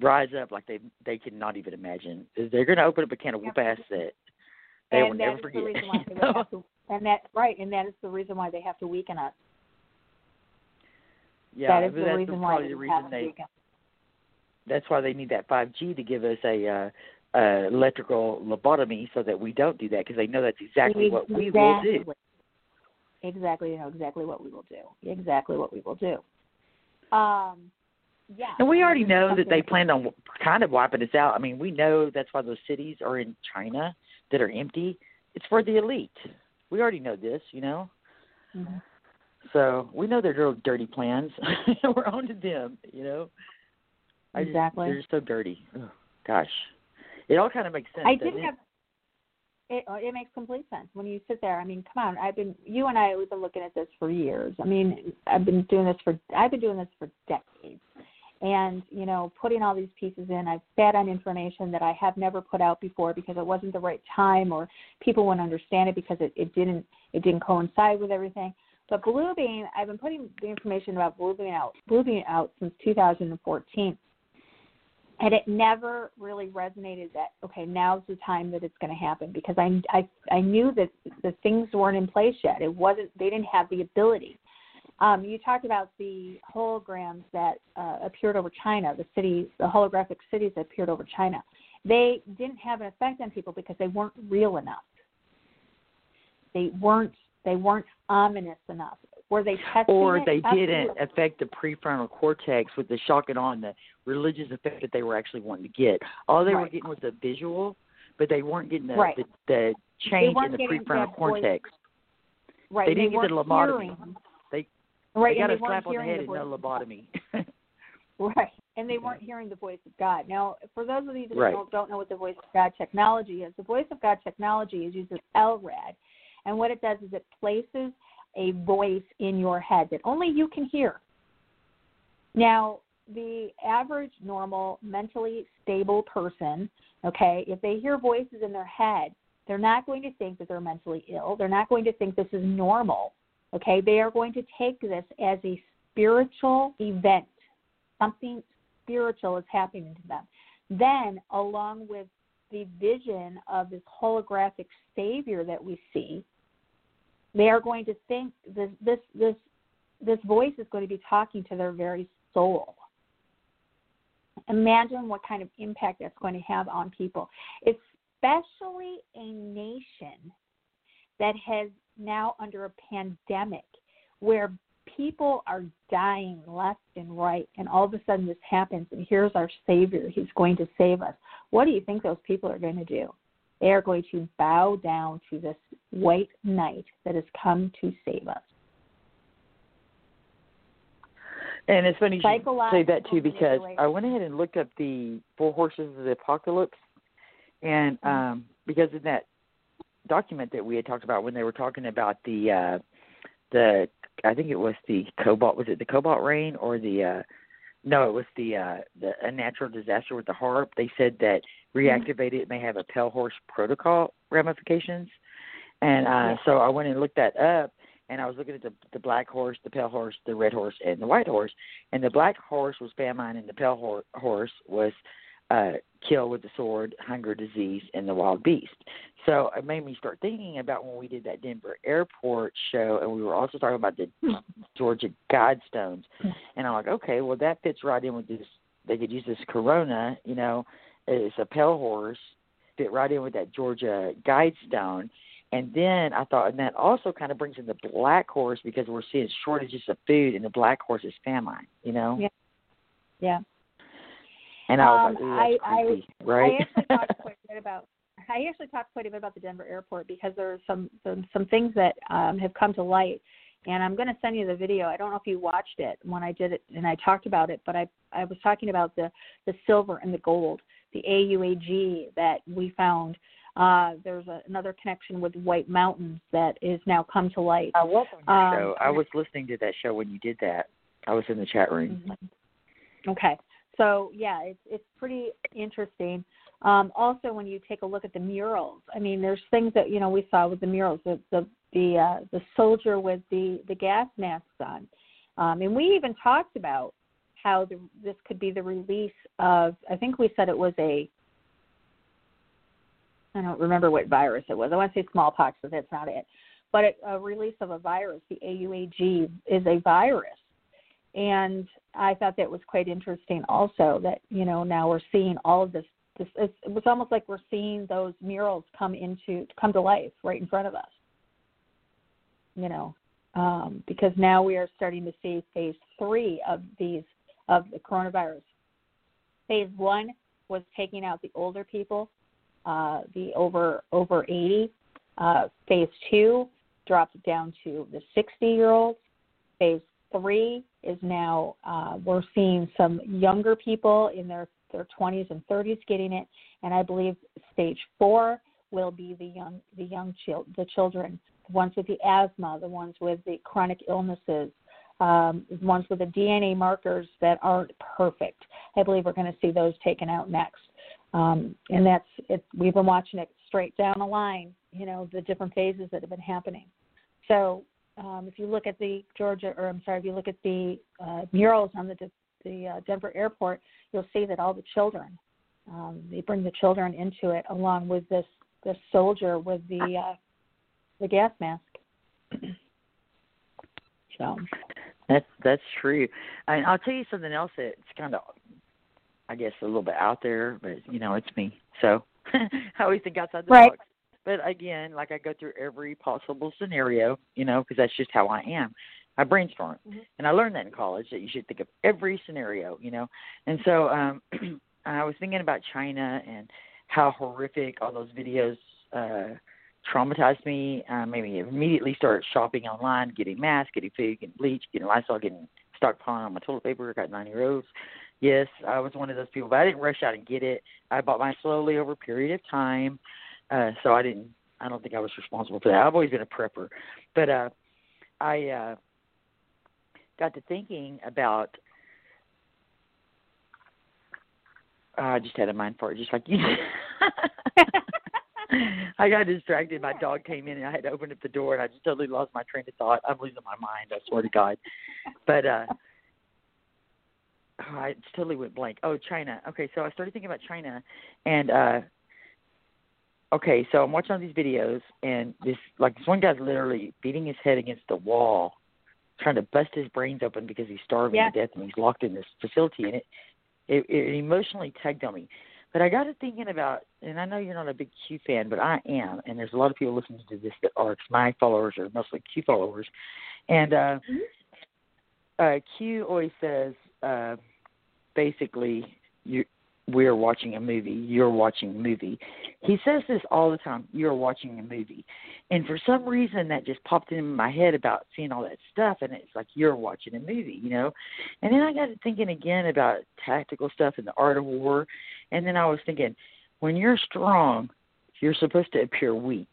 rise up like they could not even imagine. They're going to open up a can of whoop ass that they will never forget. And that is the reason why they have to weaken us. Yeah, that is the reason why that's why they need that 5G to give us a electrical lobotomy so that we don't do that, because they know that's exactly what we will do. Exactly, you know exactly what we will do. Exactly what we will do. And we already know that they planned on kind of wiping us out. I mean, we know that's why those cities are in China that are empty. It's for the elite. We already know this, you know. Mm-hmm. So we know their little dirty plans. We're on to them, you know. Exactly. They're just so dirty. Oh, gosh. It all kind of makes sense. It makes complete sense when you sit there. I mean, come on. We've been looking at this for years. I mean, I've been doing this for decades, and you know, putting all these pieces in. I've sat on information that I have never put out before because it wasn't the right time, or people wouldn't understand it because it didn't coincide with everything. But Bluebeam, I've been putting the information about Bluebeam out since 2014. And it never really resonated that, okay, now's the time that it's going to happen, because I knew that the things weren't in place yet. They didn't have the ability. You talked about the holograms that appeared over China, the holographic cities that appeared over China. They didn't have an effect on people because they weren't real enough. They weren't ominous enough. Were they testing didn't affect the prefrontal cortex with the shock and awe, the religious effect that they were actually wanting to get. All they were getting was the visual, but they weren't getting the change in the prefrontal cortex. Right. They didn't get the lobotomy. They got a slap on the head and no lobotomy. Right. And they weren't hearing the voice of God. Now, for those of you that don't know what the voice of God technology is, the voice of God technology is used as LRAD. And what it does is it places a voice in your head that only you can hear. Now, the average, normal, mentally stable person, okay, if they hear voices in their head, they're not going to think that they're mentally ill. They're not going to think this is normal, okay? They are going to take this as a spiritual event. Something spiritual is happening to them. Then, along with the vision of this holographic savior that we see, they are going to think this voice is going to be talking to their very soul. Imagine what kind of impact that's going to have on people, especially a nation that has now under a pandemic where people are dying left and right, and all of a sudden this happens, and here's our savior. He's going to save us. What do you think those people are going to do? They are going to bow down to this white knight that has come to save us. And it's funny you say that, too, because I went ahead and looked up the 4 Horses of the Apocalypse, and because in that document that we had talked about when they were talking about the I think it was the cobalt, was it the cobalt rain or the no, it was the a natural disaster with the HAARP. They said that reactivated may have a Pale Horse protocol ramifications, and so I went and looked that up. And I was looking at the black horse, the pale horse, the red horse, and the white horse. And the black horse was famine, and the pale horse was kill with the sword, hunger, disease, and the wild beast. So it made me start thinking about when we did that Denver Airport show, and we were also talking about the Georgia Guidestones. And I'm like, okay, well, that fits right in with this. They could use this corona, you know, it's a pale horse, fit right in with that Georgia Guidestone. And then I thought, and that also kind of brings in the black horse because we're seeing shortages of food, and the black horse is famine, you know? Yeah. Yeah. And I was like, that's creepy, right? I actually talked quite a bit about the Denver Airport because there are some things that have come to light. And I'm going to send you the video. I don't know if you watched it when I did it and I talked about it, but I was talking about the silver and the gold, the AUAG that we found. There's another connection with White Mountains that is now come to light. I was on that show. I was listening to that show when you did that. I was in the chat room. Mm-hmm. Okay. So, yeah, it's pretty interesting. Also, when you take a look at the murals, I mean, there's things that, you know, we saw with the murals, the soldier with the gas masks on. And we even talked about how this could be the release of, I think we said it was I don't remember what virus it was. I want to say smallpox, but that's not it. But a release of a virus, the AUAG, is a virus. And I thought that was quite interesting also that, you know, now we're seeing all of this. It was almost like we're seeing those murals come to life right in front of us, you know, because now we are starting to see phase 3 of the coronavirus. Phase 1 was taking out the older people. The over 80, phase 2 dropped down to the 60-year-olds. Phase 3 is now we're seeing some younger people in their 20s and 30s getting it, and I believe stage 4 will be the children, the ones with the asthma, the ones with the chronic illnesses, the ones with the DNA markers that aren't perfect. I believe we're going to see those taken out next. And that's it. We've been watching it straight down the line, you know, the different phases that have been happening. So if you look at the murals on the Denver Airport, you'll see that all the children, they bring the children into it along with this soldier with the gas mask. So that's true. And I'll tell you something else that's kind of, I guess, a little bit out there, but, you know, it's me. So I always think outside the box. But, again, like I go through every possible scenario, you know, because that's just how I am. I brainstorm. Mm-hmm. And I learned that in college, that you should think of every scenario, you know. And so I was thinking about China and how horrific all those videos traumatized me, made me immediately start shopping online, getting masks, getting food, getting bleach, getting Lysol, getting stockpiling on my toilet paper. I got 90 rolls. Yes, I was one of those people, but I didn't rush out and get it. I bought mine slowly over a period of time, so I don't think I was responsible for that. I've always been a prepper, but I got to thinking about. I just had a mind fart, just like you did. I got distracted. My dog came in, and I had opened up the door, and I just totally lost my train of thought. I'm losing my mind. I swear to God, but. I totally went blank. Oh, China. Okay, so I started thinking about China, and okay, so I'm watching all these videos, and this one guy's literally beating his head against the wall, trying to bust his brains open because he's starving to death, and he's locked in this facility, and it emotionally tugged on me. But I got to thinking about, and I know you're not a big Q fan, but I am, and there's a lot of people listening to this that are my followers or mostly Q followers, and Q always says. Basically, we're watching a movie. You're watching a movie. He says this all the time. You're watching a movie, and for some reason that just popped into my head about seeing all that stuff. And it's like you're watching a movie, you know. And then I got to thinking again about tactical stuff and the art of war. And then I was thinking, when you're strong, you're supposed to appear weak.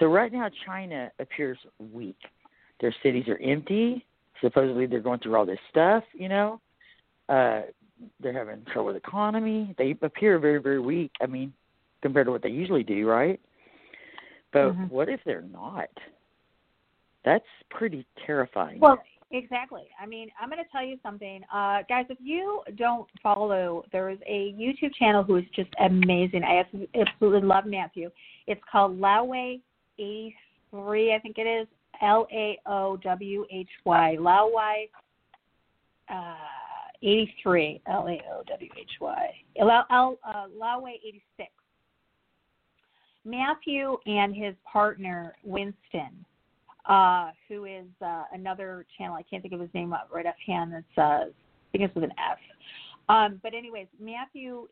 So right now, China appears weak. Their cities are empty. Supposedly they're going through all this stuff, you know. They're having trouble with the economy. They appear very, very weak, I mean, compared to what they usually do, right? But what if they're not? That's pretty terrifying. Well, exactly. I mean, I'm going to tell you something. Guys, if you don't follow, there is a YouTube channel who is just amazing. I absolutely love Matthew. It's called Laoway83, I think it is. Laowhy. Laoway 83. Laowhy. Laoway 86. Matthew and his partner, Winston, who is another channel. I can't think of his name right offhand. It's, I think it's with an F. But anyways, Matthew,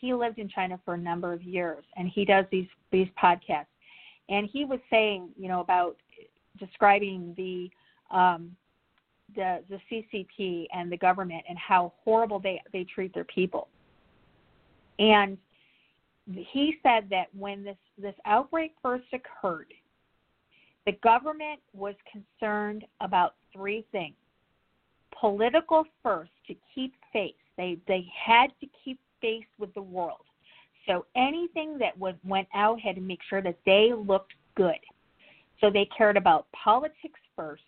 he lived in China for a number of years, and he does these podcasts. And he was saying, you know, about describing the CCP and the government and how horrible they treat their people. And he said that when this outbreak first occurred, the government was concerned about three things. Political first, to keep face. They had to keep face with the world. So anything that went out had to make sure that they looked good. So they cared about politics first,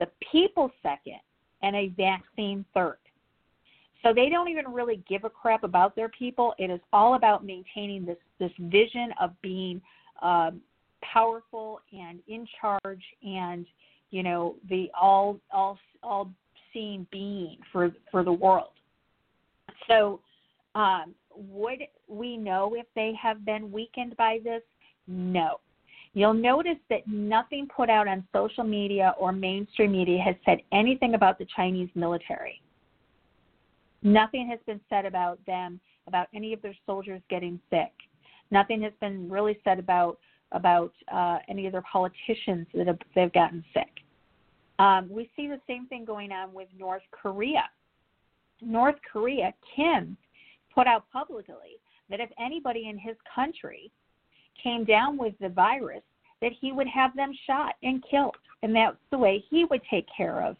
the people second, and a vaccine third. So they don't even really give a crap about their people. It is all about maintaining this vision of being powerful and in charge and, you know, the all-seeing being for the world. So would we know if they have been weakened by this? No. You'll notice that nothing put out on social media or mainstream media has said anything about the Chinese military. Nothing has been said about them, about any of their soldiers getting sick. Nothing has been really said about any of their politicians that they've gotten sick. We see the same thing going on with North Korea. North Korea, Kim, put out publicly that if anybody in his country came down with the virus, that he would have them shot and killed. And that's the way he would take care of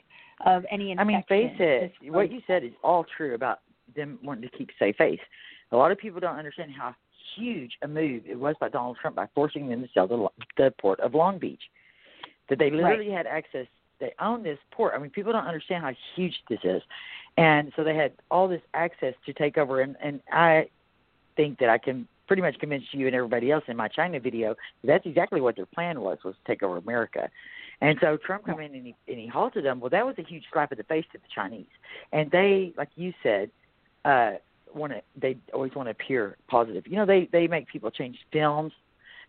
any infection. I mean, face it, what you said is all true about them wanting to keep safe face. A lot of people don't understand how huge a move it was by Donald Trump by forcing them to sell the port of Long Beach, that they literally had access. They own this port. I mean, people don't understand how huge this is. And so they had all this access to take over. And I think that I can pretty much convince you and everybody else in my China video that that's exactly what their plan was to take over America. And so Trump came in and he halted them. Well, that was a huge slap in the face to the Chinese. And they, like you said, they always want to appear positive. You know, they make people change films.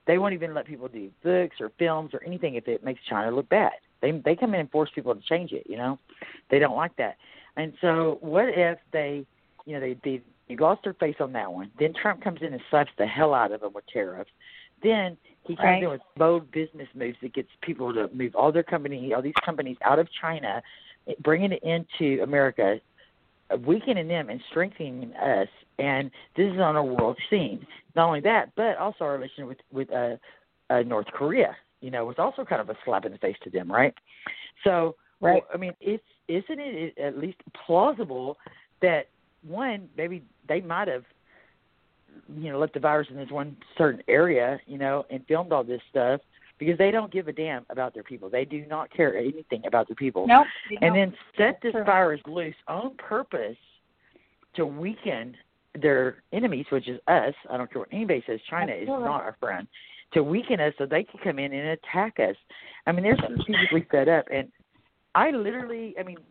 They won't even let people do books or films or anything if it makes China look bad. They come in and force people to change it, you know. They don't like that. And so what if they lost their face on that one. Then Trump comes in and slaps the hell out of them with tariffs. Then he comes in with bold business moves that gets people to move all these companies out of China, bringing it into America, weakening them and strengthening us. And this is on a world scene. Not only that, but also our relation with North Korea. You know, was also kind of a slap in the face to them, right? So, well, I mean, isn't it at least plausible that, one, maybe they might have, you know, let the virus in this one certain area, you know, and filmed all this stuff because they don't give a damn about their people. They do not care anything about their people. Nope, and then set this virus loose on purpose to weaken their enemies, which is us. I don't care what anybody says. China is not our friend. To weaken us so they can come in and attack us. I mean, they're strategically set up. And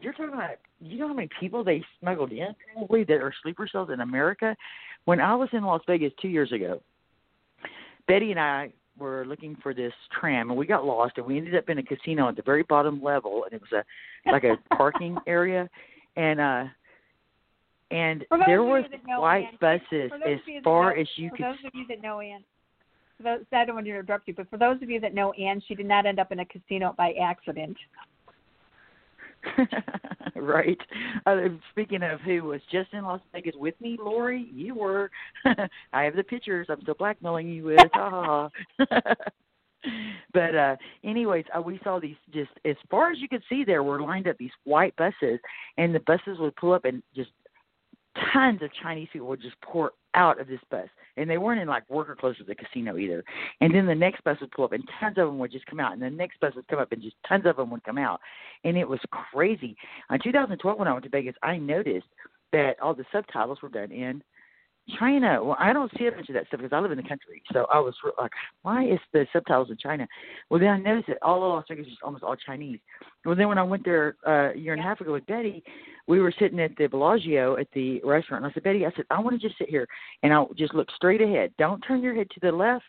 you're talking about, you know how many people they smuggled in probably that are sleeper cells in America? When I was in Las Vegas 2 years ago, Betty and I were looking for this tram, and we got lost, and we ended up in a casino at the very bottom level, and it was like a parking area. And there was white buses as far as you could. For those of you that know Ann. I don't want to interrupt you, but for those of you that know Ann, she did not end up in a casino by accident. Right. Speaking of who was just in Las Vegas with me, Lori, you were. I have the pictures. I'm still blackmailing you with. But anyways, we saw these just as far as you could see there were lined up these white buses, and the buses would pull up and just tons of Chinese people would just pour out of this bus. And they weren't in like worker clothes at the casino either. And then the next bus would pull up and tons of them would just come out. And the next bus would come up and just tons of them would come out. And it was crazy. In 2012, when I went to Vegas, I noticed that all the subtitles were done in China. Well, I don't see a bunch of that stuff because I live in the country. So I was like, why is the subtitles in China? Well, then I noticed that all of Las Vegas was almost all Chinese. Well, then when I went there a year and a half ago with Betty, we were sitting at the Bellagio at the restaurant. And I said, Betty, I want to just sit here and I'll just look straight ahead. Don't turn your head to the left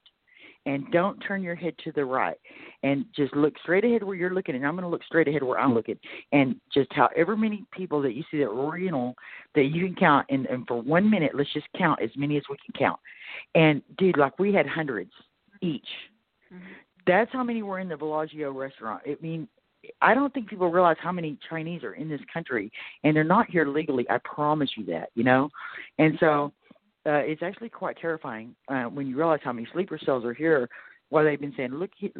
and don't turn your head to the right. And just look straight ahead where you're looking. And I'm going to look straight ahead where I'm looking. And just however many people that you see that are Oriental that you can count. And for 1 minute, let's just count as many as we can count. And, dude, like we had hundreds each. Mm-hmm. That's how many were in the Bellagio restaurant. I mean, I don't think people realize how many Chinese are in this country. And they're not here legally. I promise you that, you know. And so it's actually quite terrifying when you realize how many sleeper cells are here while they've been saying, look here,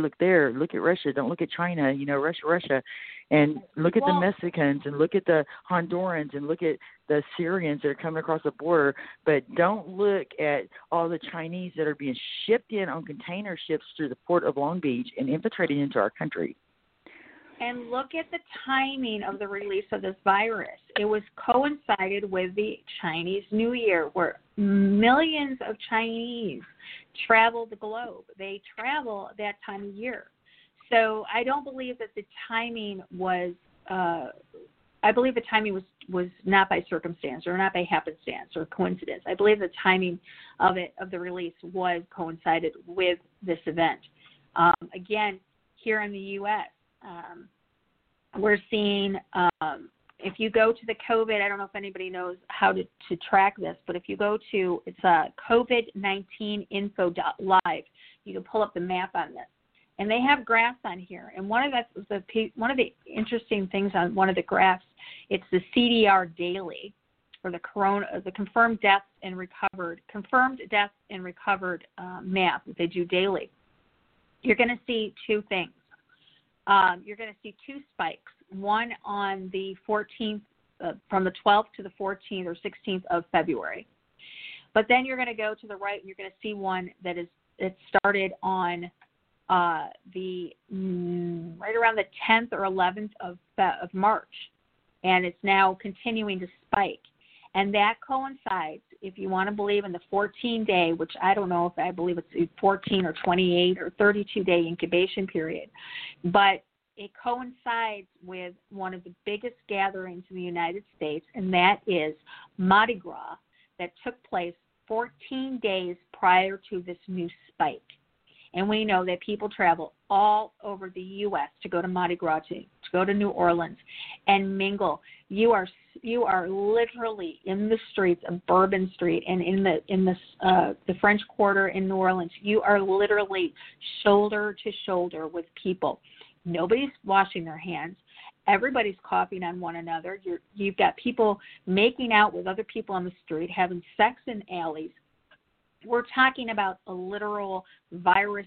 look there, look at Russia, don't look at China, you know, Russia, and look at the Mexicans and look at the Hondurans and look at the Syrians that are coming across the border, but don't look at all the Chinese that are being shipped in on container ships through the port of Long Beach and infiltrating into our country. And look at the timing of the release of this virus. It was coincided with the Chinese New Year, where millions of Chinese travel the globe. They travel that time of year. So I don't believe that the timing was I believe the timing was not by circumstance or not by happenstance or coincidence. I believe the timing of the release was coincided with this event. Again, here in the U.S., we're seeing, if you go to the COVID, I don't know if anybody knows how to track this, but if you go to, it's COVID-19 info live, you can pull up the map on this, and they have graphs on here. And one of the interesting things on one of the graphs, it's the CDR daily, or the confirmed deaths and recovered map that they do daily. You're going to see two things. You're going to see two spikes, one on the 14th, from the 12th to the 14th or 16th of February. But then you're going to go to the right and you're going to see one that started on right around the 10th or 11th of March, and it's now continuing to spike. And that coincides, if you want to believe, in the 14-day, which I don't know if I believe it's 14 or 28 or 32-day incubation period, but it coincides with one of the biggest gatherings in the United States, and that is Mardi Gras, that took place 14 days prior to this new spike. And we know that people travel all over the U.S. to go to Mardi Gras, to go to New Orleans and mingle. You are literally in the streets of Bourbon Street and in the French Quarter in New Orleans. You are literally shoulder to shoulder with people. Nobody's washing their hands. Everybody's coughing on one another. You've got people making out with other people on the street, having sex in alleys. We're talking about a literal virus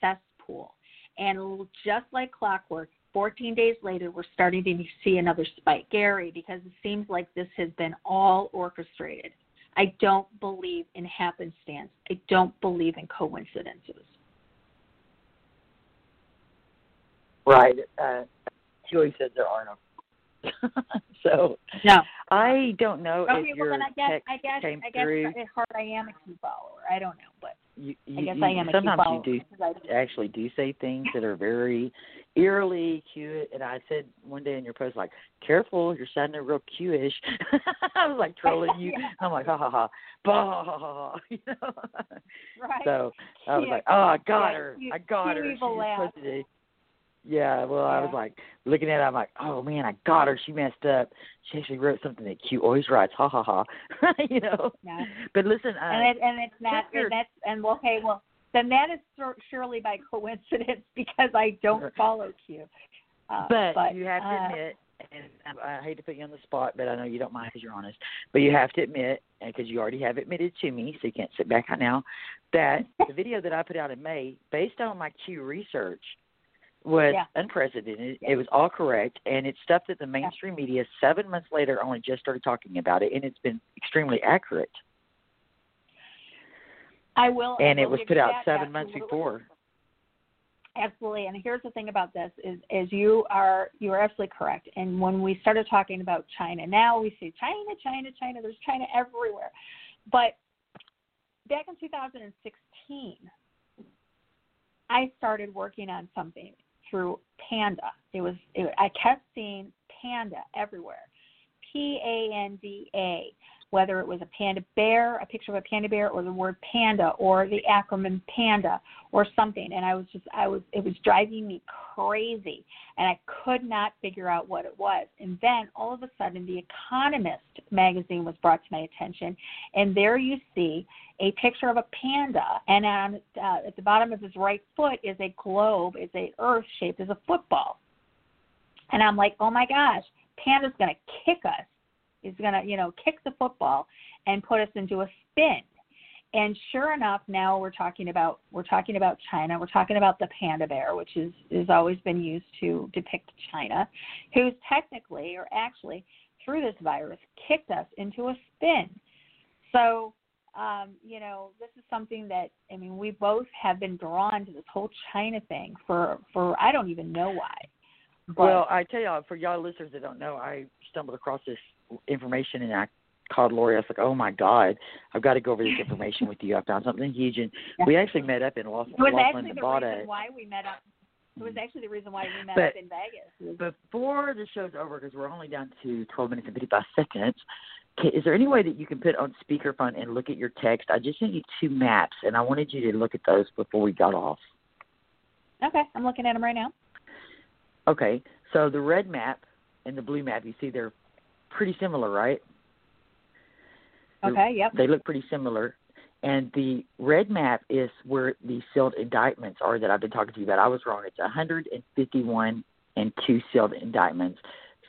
cesspool. And just like clockwork, 14 days later, we're starting to see another spike, Gary, because it seems like this has been all orchestrated. I don't believe in happenstance. I don't believe in coincidences. Right. Julie said there are no. So no. I don't know if your text came through. I guess it's hard. I am a Q follower. I don't know, but. I guess I am a Q follower. Sometimes you do actually do say things that are very eerily cute. And I said one day in your post, like, careful, you're sounding real Q-ish. I was like trolling you. Yeah. I'm like, ha, ha, ha, bah, ha, ha, ha. You know? Right. So I was like, oh, I got her. I got her. She was supposed to. Yeah, well, yeah. I was like looking at it. I'm like, oh man, I got her. She messed up. She actually wrote something that Q always writes. Ha ha ha. You know. Yeah. But listen, then that is surely by coincidence because I don't follow Q. But you have to admit, and I hate to put you on the spot, but I know you don't mind because you're honest, but you have to admit, because you already have admitted to me, so you can't sit back right now, that the video that I put out in May, based on my Q research, was unprecedented. It was all correct, and it's stuff that the mainstream media 7 months later only just started talking about it, and it's been extremely accurate. And it was put out 7 months before. Absolutely, and here's the thing about this is you are absolutely correct. And when we started talking about China, now we see China. There's China everywhere. But back in 2016, I started working on something through Panda. I kept seeing Panda everywhere, P-A-N-D-A. Whether it was a panda bear, a picture of a panda bear, or the word panda, or the acronym panda, or something, and it was driving me crazy, and I could not figure out what it was. And then all of a sudden, The Economist magazine was brought to my attention, and there you see a picture of a panda, and at the bottom of his right foot is a globe, is a earth shaped as a football, and I'm like, oh my gosh, Panda's gonna kick us. He's going to, kick the football and put us into a spin. And sure enough, now we're talking about China. We're talking about the panda bear, which is always been used to depict China, who's technically or actually through this virus kicked us into a spin. So, this is something that, we both have been drawn to this whole China thing for I don't even know why. But, well, I tell y'all, for y'all listeners that don't know, I stumbled across this information and I called Lori. I was like, oh my God, I've got to go over this information with you. I found something huge. And we actually met up in It was actually the reason why we met up in Vegas. Before the show's over, because we're only down to 12 minutes and 55 seconds, is there any way that you can put on speakerphone and look at your text? I just sent you 2 maps and I wanted you to look at those before we got off. Okay, I'm looking at them right now. Okay, so the red map and the blue map, you see they're pretty similar, right? Okay, yep. They look pretty similar. And the red map is where the sealed indictments are that I've been talking to you about. I was wrong. It's 151 and 2 sealed indictments,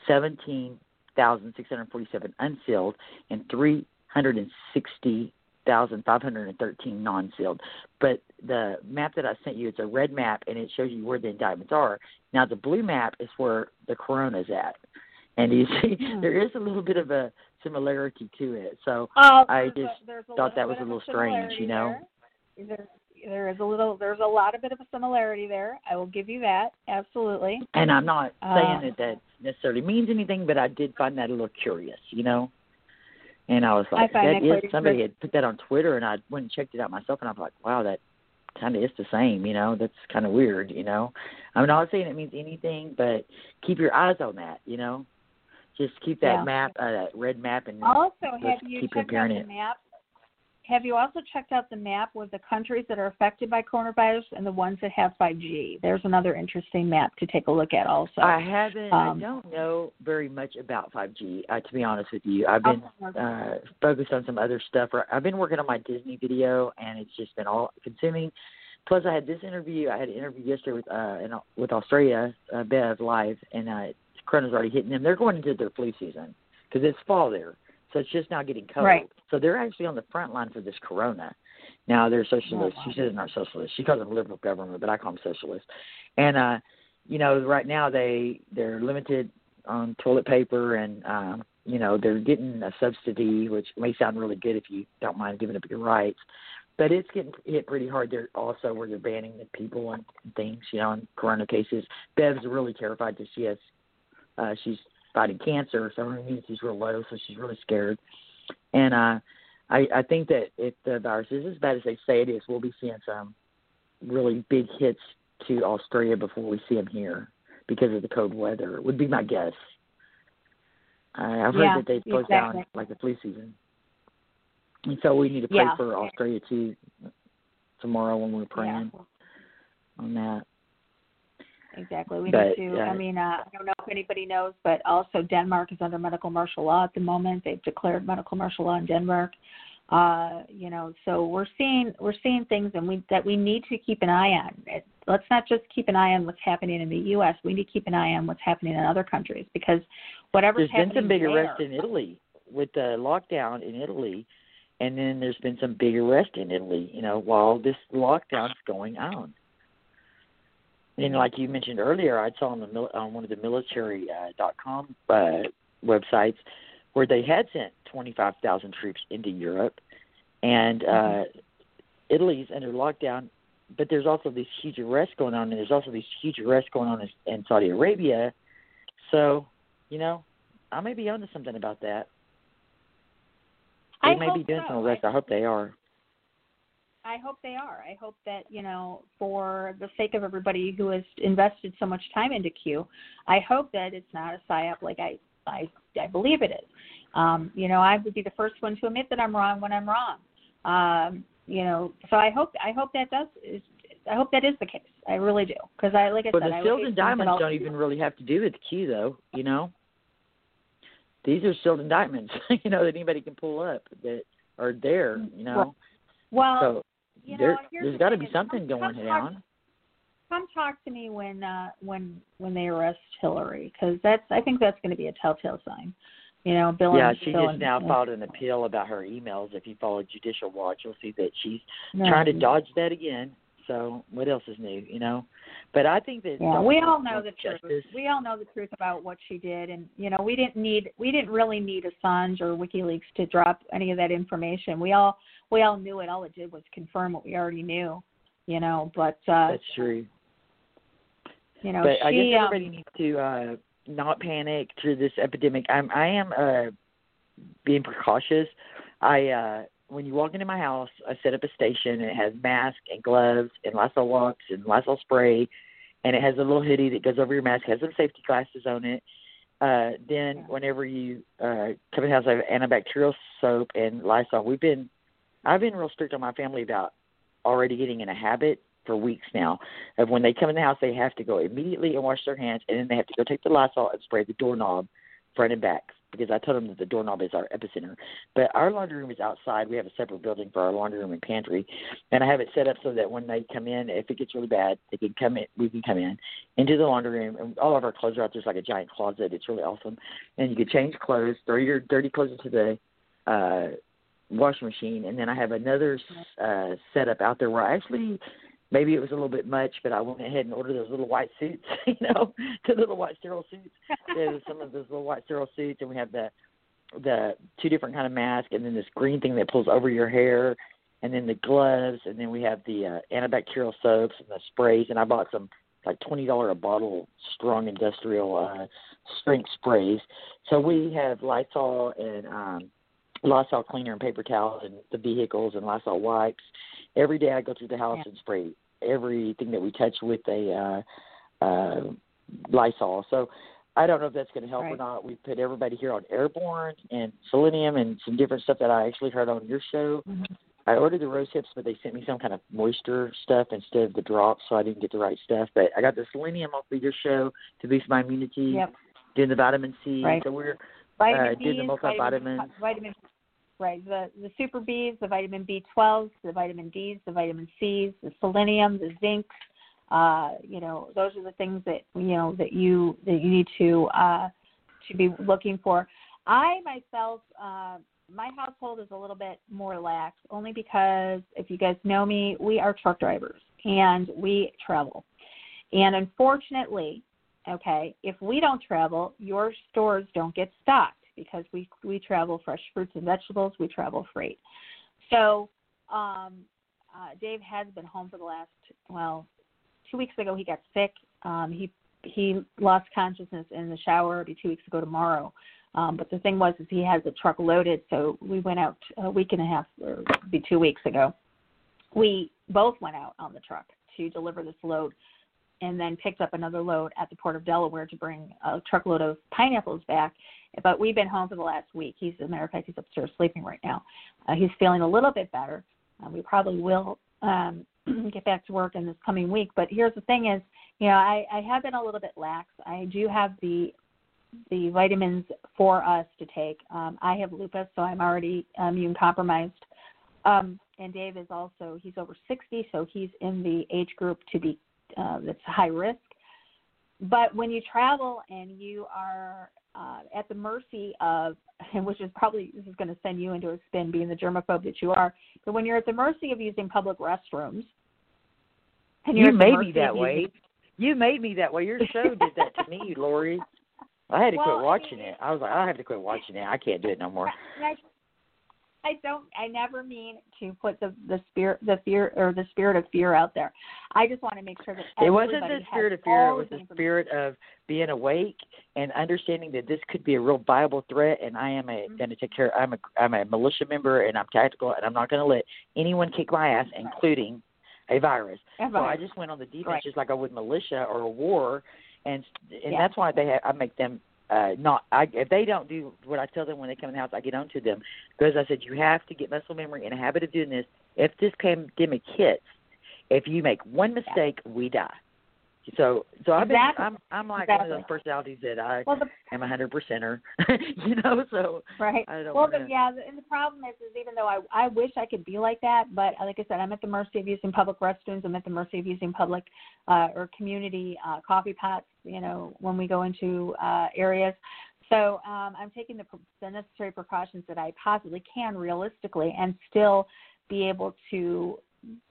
17,647 unsealed, and 360,513 non-sealed. But the map that I sent you, it's a red map, and it shows you where the indictments are. Now, the blue map is where the corona's at. And you see, there is a little bit of a similarity to it. So I just thought that was a little strange, There's a lot of bit of a similarity there. I will give you that, absolutely. And I'm not saying that necessarily means anything, but I did find that a little curious, And I was like, somebody had put that on Twitter, and I went and checked it out myself, and I'm like, wow, that kind of is the same, That's kind of weird, I'm not saying it means anything, but keep your eyes on that, Just keep that map, that red map, and also Have you also checked out the map with the countries that are affected by coronavirus and the ones that have 5G? There's another interesting map to take a look at also. I haven't. I don't know very much about 5G, to be honest with you. I've been focused on some other stuff. I've been working on my Disney video, and it's just been all-consuming. Plus, I had this interview. I had an interview yesterday with Australia, Bev, live, and corona's already hitting them. They're going into their flu season because it's fall there. So it's just now getting cold. Right. So they're actually on the front line for this corona. Now they're socialists. Oh, wow. She says they're not socialists. She calls them liberal government, but I call them socialists. And, right now they're limited on toilet paper and, they're getting a subsidy, which may sound really good if you don't mind giving up your rights. But it's getting hit pretty hard there also where they're banning the people and things, and corona cases. Bev's really terrified that she has she's fighting cancer, so her immunity is real low, so she's really scared. And I think that if the virus is as bad as they say it is, we'll be seeing some really big hits to Australia before we see them here because of the cold weather. It would be my guess. I've heard that they've closed down like the flu season. And so we need to pray for Australia, too, tomorrow when we're praying on that. Exactly. I don't know if anybody knows, but also Denmark is under medical martial law at the moment. They've declared medical martial law in Denmark. So we're seeing things that we need to keep an eye on. Let's not just keep an eye on what's happening in the U.S. We need to keep an eye on what's happening in other countries, because whatever's happening there. There's been some big arrests in Italy with the lockdown in Italy, and then there's been some big arrests in Italy, while this lockdown's going on. And like you mentioned earlier, I saw on one of the military.com websites where they had sent 25,000 troops into Europe, and Italy's under lockdown, but there's also these huge arrests going on, and there's also these huge arrests going on in Saudi Arabia. So, I may be onto something about that. They may be doing some arrests. I hope they are. I hope they are. I hope that, for the sake of everybody who has invested so much time into Q, I hope that it's not a psyop like I believe it is. I would be the first one to admit that I'm wrong when I'm wrong. So I hope that is the case. I really do, because like I said, the silver and diamonds don't even really have to do with Q, though. These are silver diamonds. That anybody can pull up that are there. Well, so there's got to be something going on. Come talk to me when they arrest Hillary, because I think that's going to be a telltale sign. Bill. Yeah, she just now filed an appeal about her emails. If you follow Judicial Watch, you'll see that she's trying to dodge that again. So what else is new? But I think that we all know the truth. We all know the truth about what she did, and we didn't really need Assange or WikiLeaks to drop any of that information. We all knew it. All it did was confirm what we already knew. But that's true. But I guess everybody needs to not panic through this epidemic. I am being precautious. When you walk into my house, I set up a station, and it has masks and gloves and Lysol wipes and Lysol spray, and it has a little hoodie that goes over your mask, has some safety glasses on it. Then whenever you come in the house, I have antibacterial soap and Lysol. I've been real strict on my family about already getting in a habit for weeks now of when they come in the house, they have to go immediately and wash their hands, and then they have to go take the Lysol and spray the doorknob front and back, because I told them that the doorknob is our epicenter. But our laundry room is outside. We have a separate building for our laundry room and pantry, and I have it set up so that when they come in, if it gets really bad, they can come in. We can come in into the laundry room, and all of our clothes are out. There's like a giant closet. It's really awesome, and you can change clothes, throw your dirty clothes into the washing machine, and then I have another setup out there where I actually, maybe it was a little bit much, but I went ahead and ordered those little white suits, the little white sterile suits. There's some of those little white sterile suits, and we have the two different kind of masks, and then this green thing that pulls over your hair, and then the gloves, and then we have the antibacterial soaps and the sprays, and I bought some like $20 a bottle strong industrial strength sprays. So we have Lysol and Lysol cleaner and paper towels and the vehicles and Lysol wipes. Every day I go through the house and spray everything that we touch with a Lysol. So I don't know if that's going to help or not. We put everybody here on airborne and selenium and some different stuff that I actually heard on your show. Mm-hmm. I ordered the rose hips, but they sent me some kind of moisture stuff instead of the drops, so I didn't get the right stuff. But I got the selenium off of your show to boost my immunity. Yep. Doing the vitamin C. Right. So we're doing the multivitamins. Vitamin C. Right, the super Bs, the vitamin B12s, the vitamin Ds, the vitamin Cs, the selenium, the zinc. Those are the things that you need to be looking for. I myself, my household is a little bit more lax, only because if you guys know me, we are truck drivers and we travel, and unfortunately, if we don't travel, your stores don't get stocked, because we travel fresh fruits and vegetables, we travel freight. So Dave has been home for the last, 2 weeks ago he got sick. He lost consciousness in the shower. It'll be 2 weeks ago tomorrow. But the thing was, is he has the truck loaded, so we went out a week and a half, or it'll be 2 weeks ago. We both went out on the truck to deliver this load, and then picked up another load at the Port of Delaware to bring a truckload of pineapples back. But we've been home for the last week. As a matter of fact, he's upstairs sleeping right now. He's feeling a little bit better. We probably will get back to work in this coming week. But here's the thing is, I have been a little bit lax. I do have the vitamins for us to take. I have lupus, so I'm already immune compromised. And Dave is also, he's over 60, so he's in the age group to be that's high risk. But when you travel and you are at the mercy of, and which is probably, this is going to send you into a spin being the germaphobe that you are, but when you're at the mercy of using public restrooms, and you made me that way. You made me that way. Your show did that to me, Lori. I had to quit watching it. I was like, I have to quit watching it. I can't do it no more. I never mean to put the spirit of fear out there. I just want to make sure that it wasn't the spirit of fear. It was the spirit of being awake and understanding that this could be a real viable threat. And I am going to take care. I'm a militia member, and I'm tactical, and I'm not going to let anyone kick my ass, including a virus. So I just went on the defense, just like I would militia or a war, and that's why they have, I make them. If they don't do what I tell them when they come in the house, I get onto them because I said you have to get muscle memory and a habit of doing this. If this pandemic hits, if you make one mistake, we die. So I'm like one of those personalities that I am 100%er, you know. So I don't and the problem is even though I wish I could be like that, but like I said, I'm at the mercy of using public restrooms. I'm at the mercy of using public or community coffee pots. You know, when we go into areas. So I'm taking the necessary precautions that I possibly can realistically and still be able to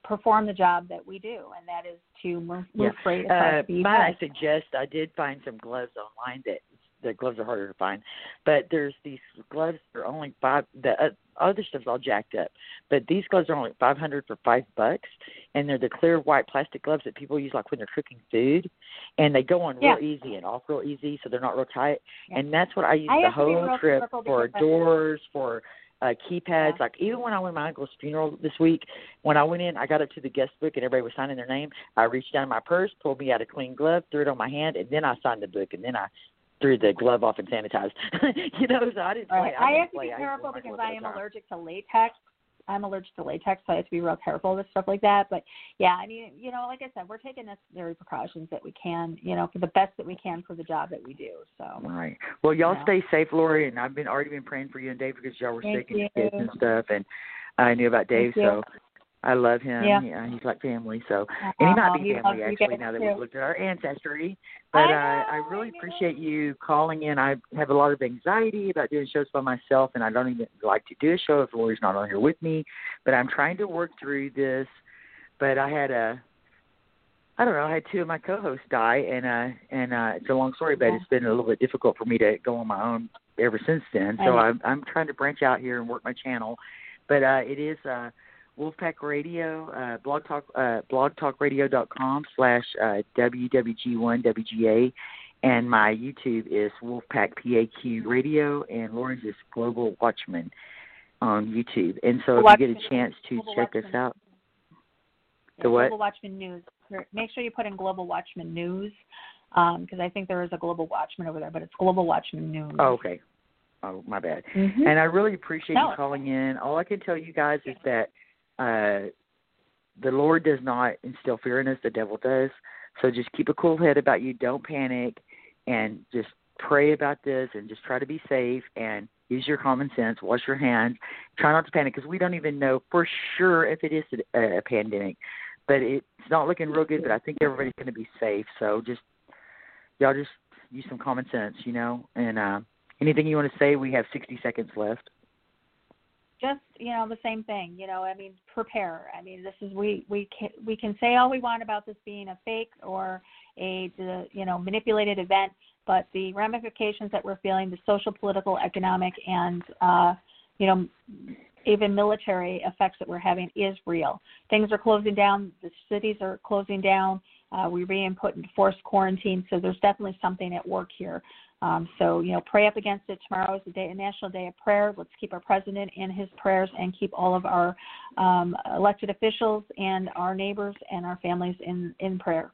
perform the job that we do, and that is to move freight. I suggest, I did find some gloves online that the gloves are harder to find, but there's these gloves that are only $5. The other stuff's all jacked up, but these gloves are only $500 for $5, and they're the clear white plastic gloves that people use like when they're cooking food, and they go on real easy and off real easy, so they're not real tight. Yeah. And that's what I used the whole trip for doors, for keypads. Like even when I went to my uncle's funeral this week, when I went in, I got up to the guest book and everybody was signing their name. I reached down in my purse, pulled me out a clean glove, threw it on my hand, and then I signed the book, and then I threw the glove off and sanitized. You know, so I didn't play. I have to be careful because I am allergic to latex. I'm allergic to latex, so I have to be real careful with stuff like that. But yeah, I mean, you know, like I said, we're taking necessary precautions that we can, you know, for the best that we can for the job that we do. So right. Well, y'all stay safe, Lori, and I've been praying for you and Dave because y'all were sick and kids and stuff, and I knew about Dave, so I love him. Yeah, he's like family. So and he might be family actually now that we've looked at our ancestry. But I really appreciate you calling in. I have a lot of anxiety about doing shows by myself, and I don't even like to do a show if Lori's not on here with me. But I'm trying to work through this. But I had two of my co-hosts die, and it's a long story, but it's been a little bit difficult for me to go on my own ever since then. So I'm trying to branch out here and work my channel. But it is Wolfpack Radio, blogtalkradio.com/WWG1WGA, and my YouTube is Wolfpack PAQ Radio, and Lauren's is Global Watchman on YouTube. And so if you get a chance to check us out. The what? Global Watchman News. Make sure you put in Global Watchman News, because I think there is a Global Watchman over there, but it's Global Watchman News. Oh, okay. Oh, my bad. Mm-hmm. And I really appreciate you calling in. All I can tell you guys is that the Lord does not instill fear in us. The devil does. So just keep a cool head about you. Don't panic, and just pray about this, and just try to be safe, and use your common sense. Wash your hands. Try not to panic because we don't even know for sure if it is a pandemic. But it's not looking real good, but I think everybody's going to be safe. So just y'all just use some common sense, you know, and anything you want to say? We have 60 seconds left. Just, you know, the same thing, you know, I mean, prepare. I mean, this is, we can say all we want about this being a fake or a, you know, manipulated event, but the ramifications that we're feeling, the social, political, economic, and, you know, even military effects that we're having is real. Things are closing down. The cities are closing down. We re-input into forced quarantine. So there's definitely something at work here. So, you know, pray up against it. Tomorrow is a national day of prayer. Let's keep our president in his prayers and keep all of our elected officials and our neighbors and our families in prayer.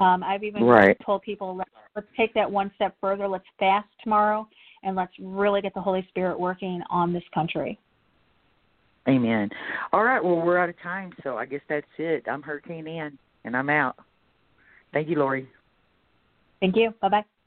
I've even told people, let's take that one step further. Let's fast tomorrow, and let's really get the Holy Spirit working on this country. Amen. All right, well, we're out of time, so I guess that's it. I'm Hurricane Ann, and I'm out. Thank you, Lori. Thank you. Bye-bye.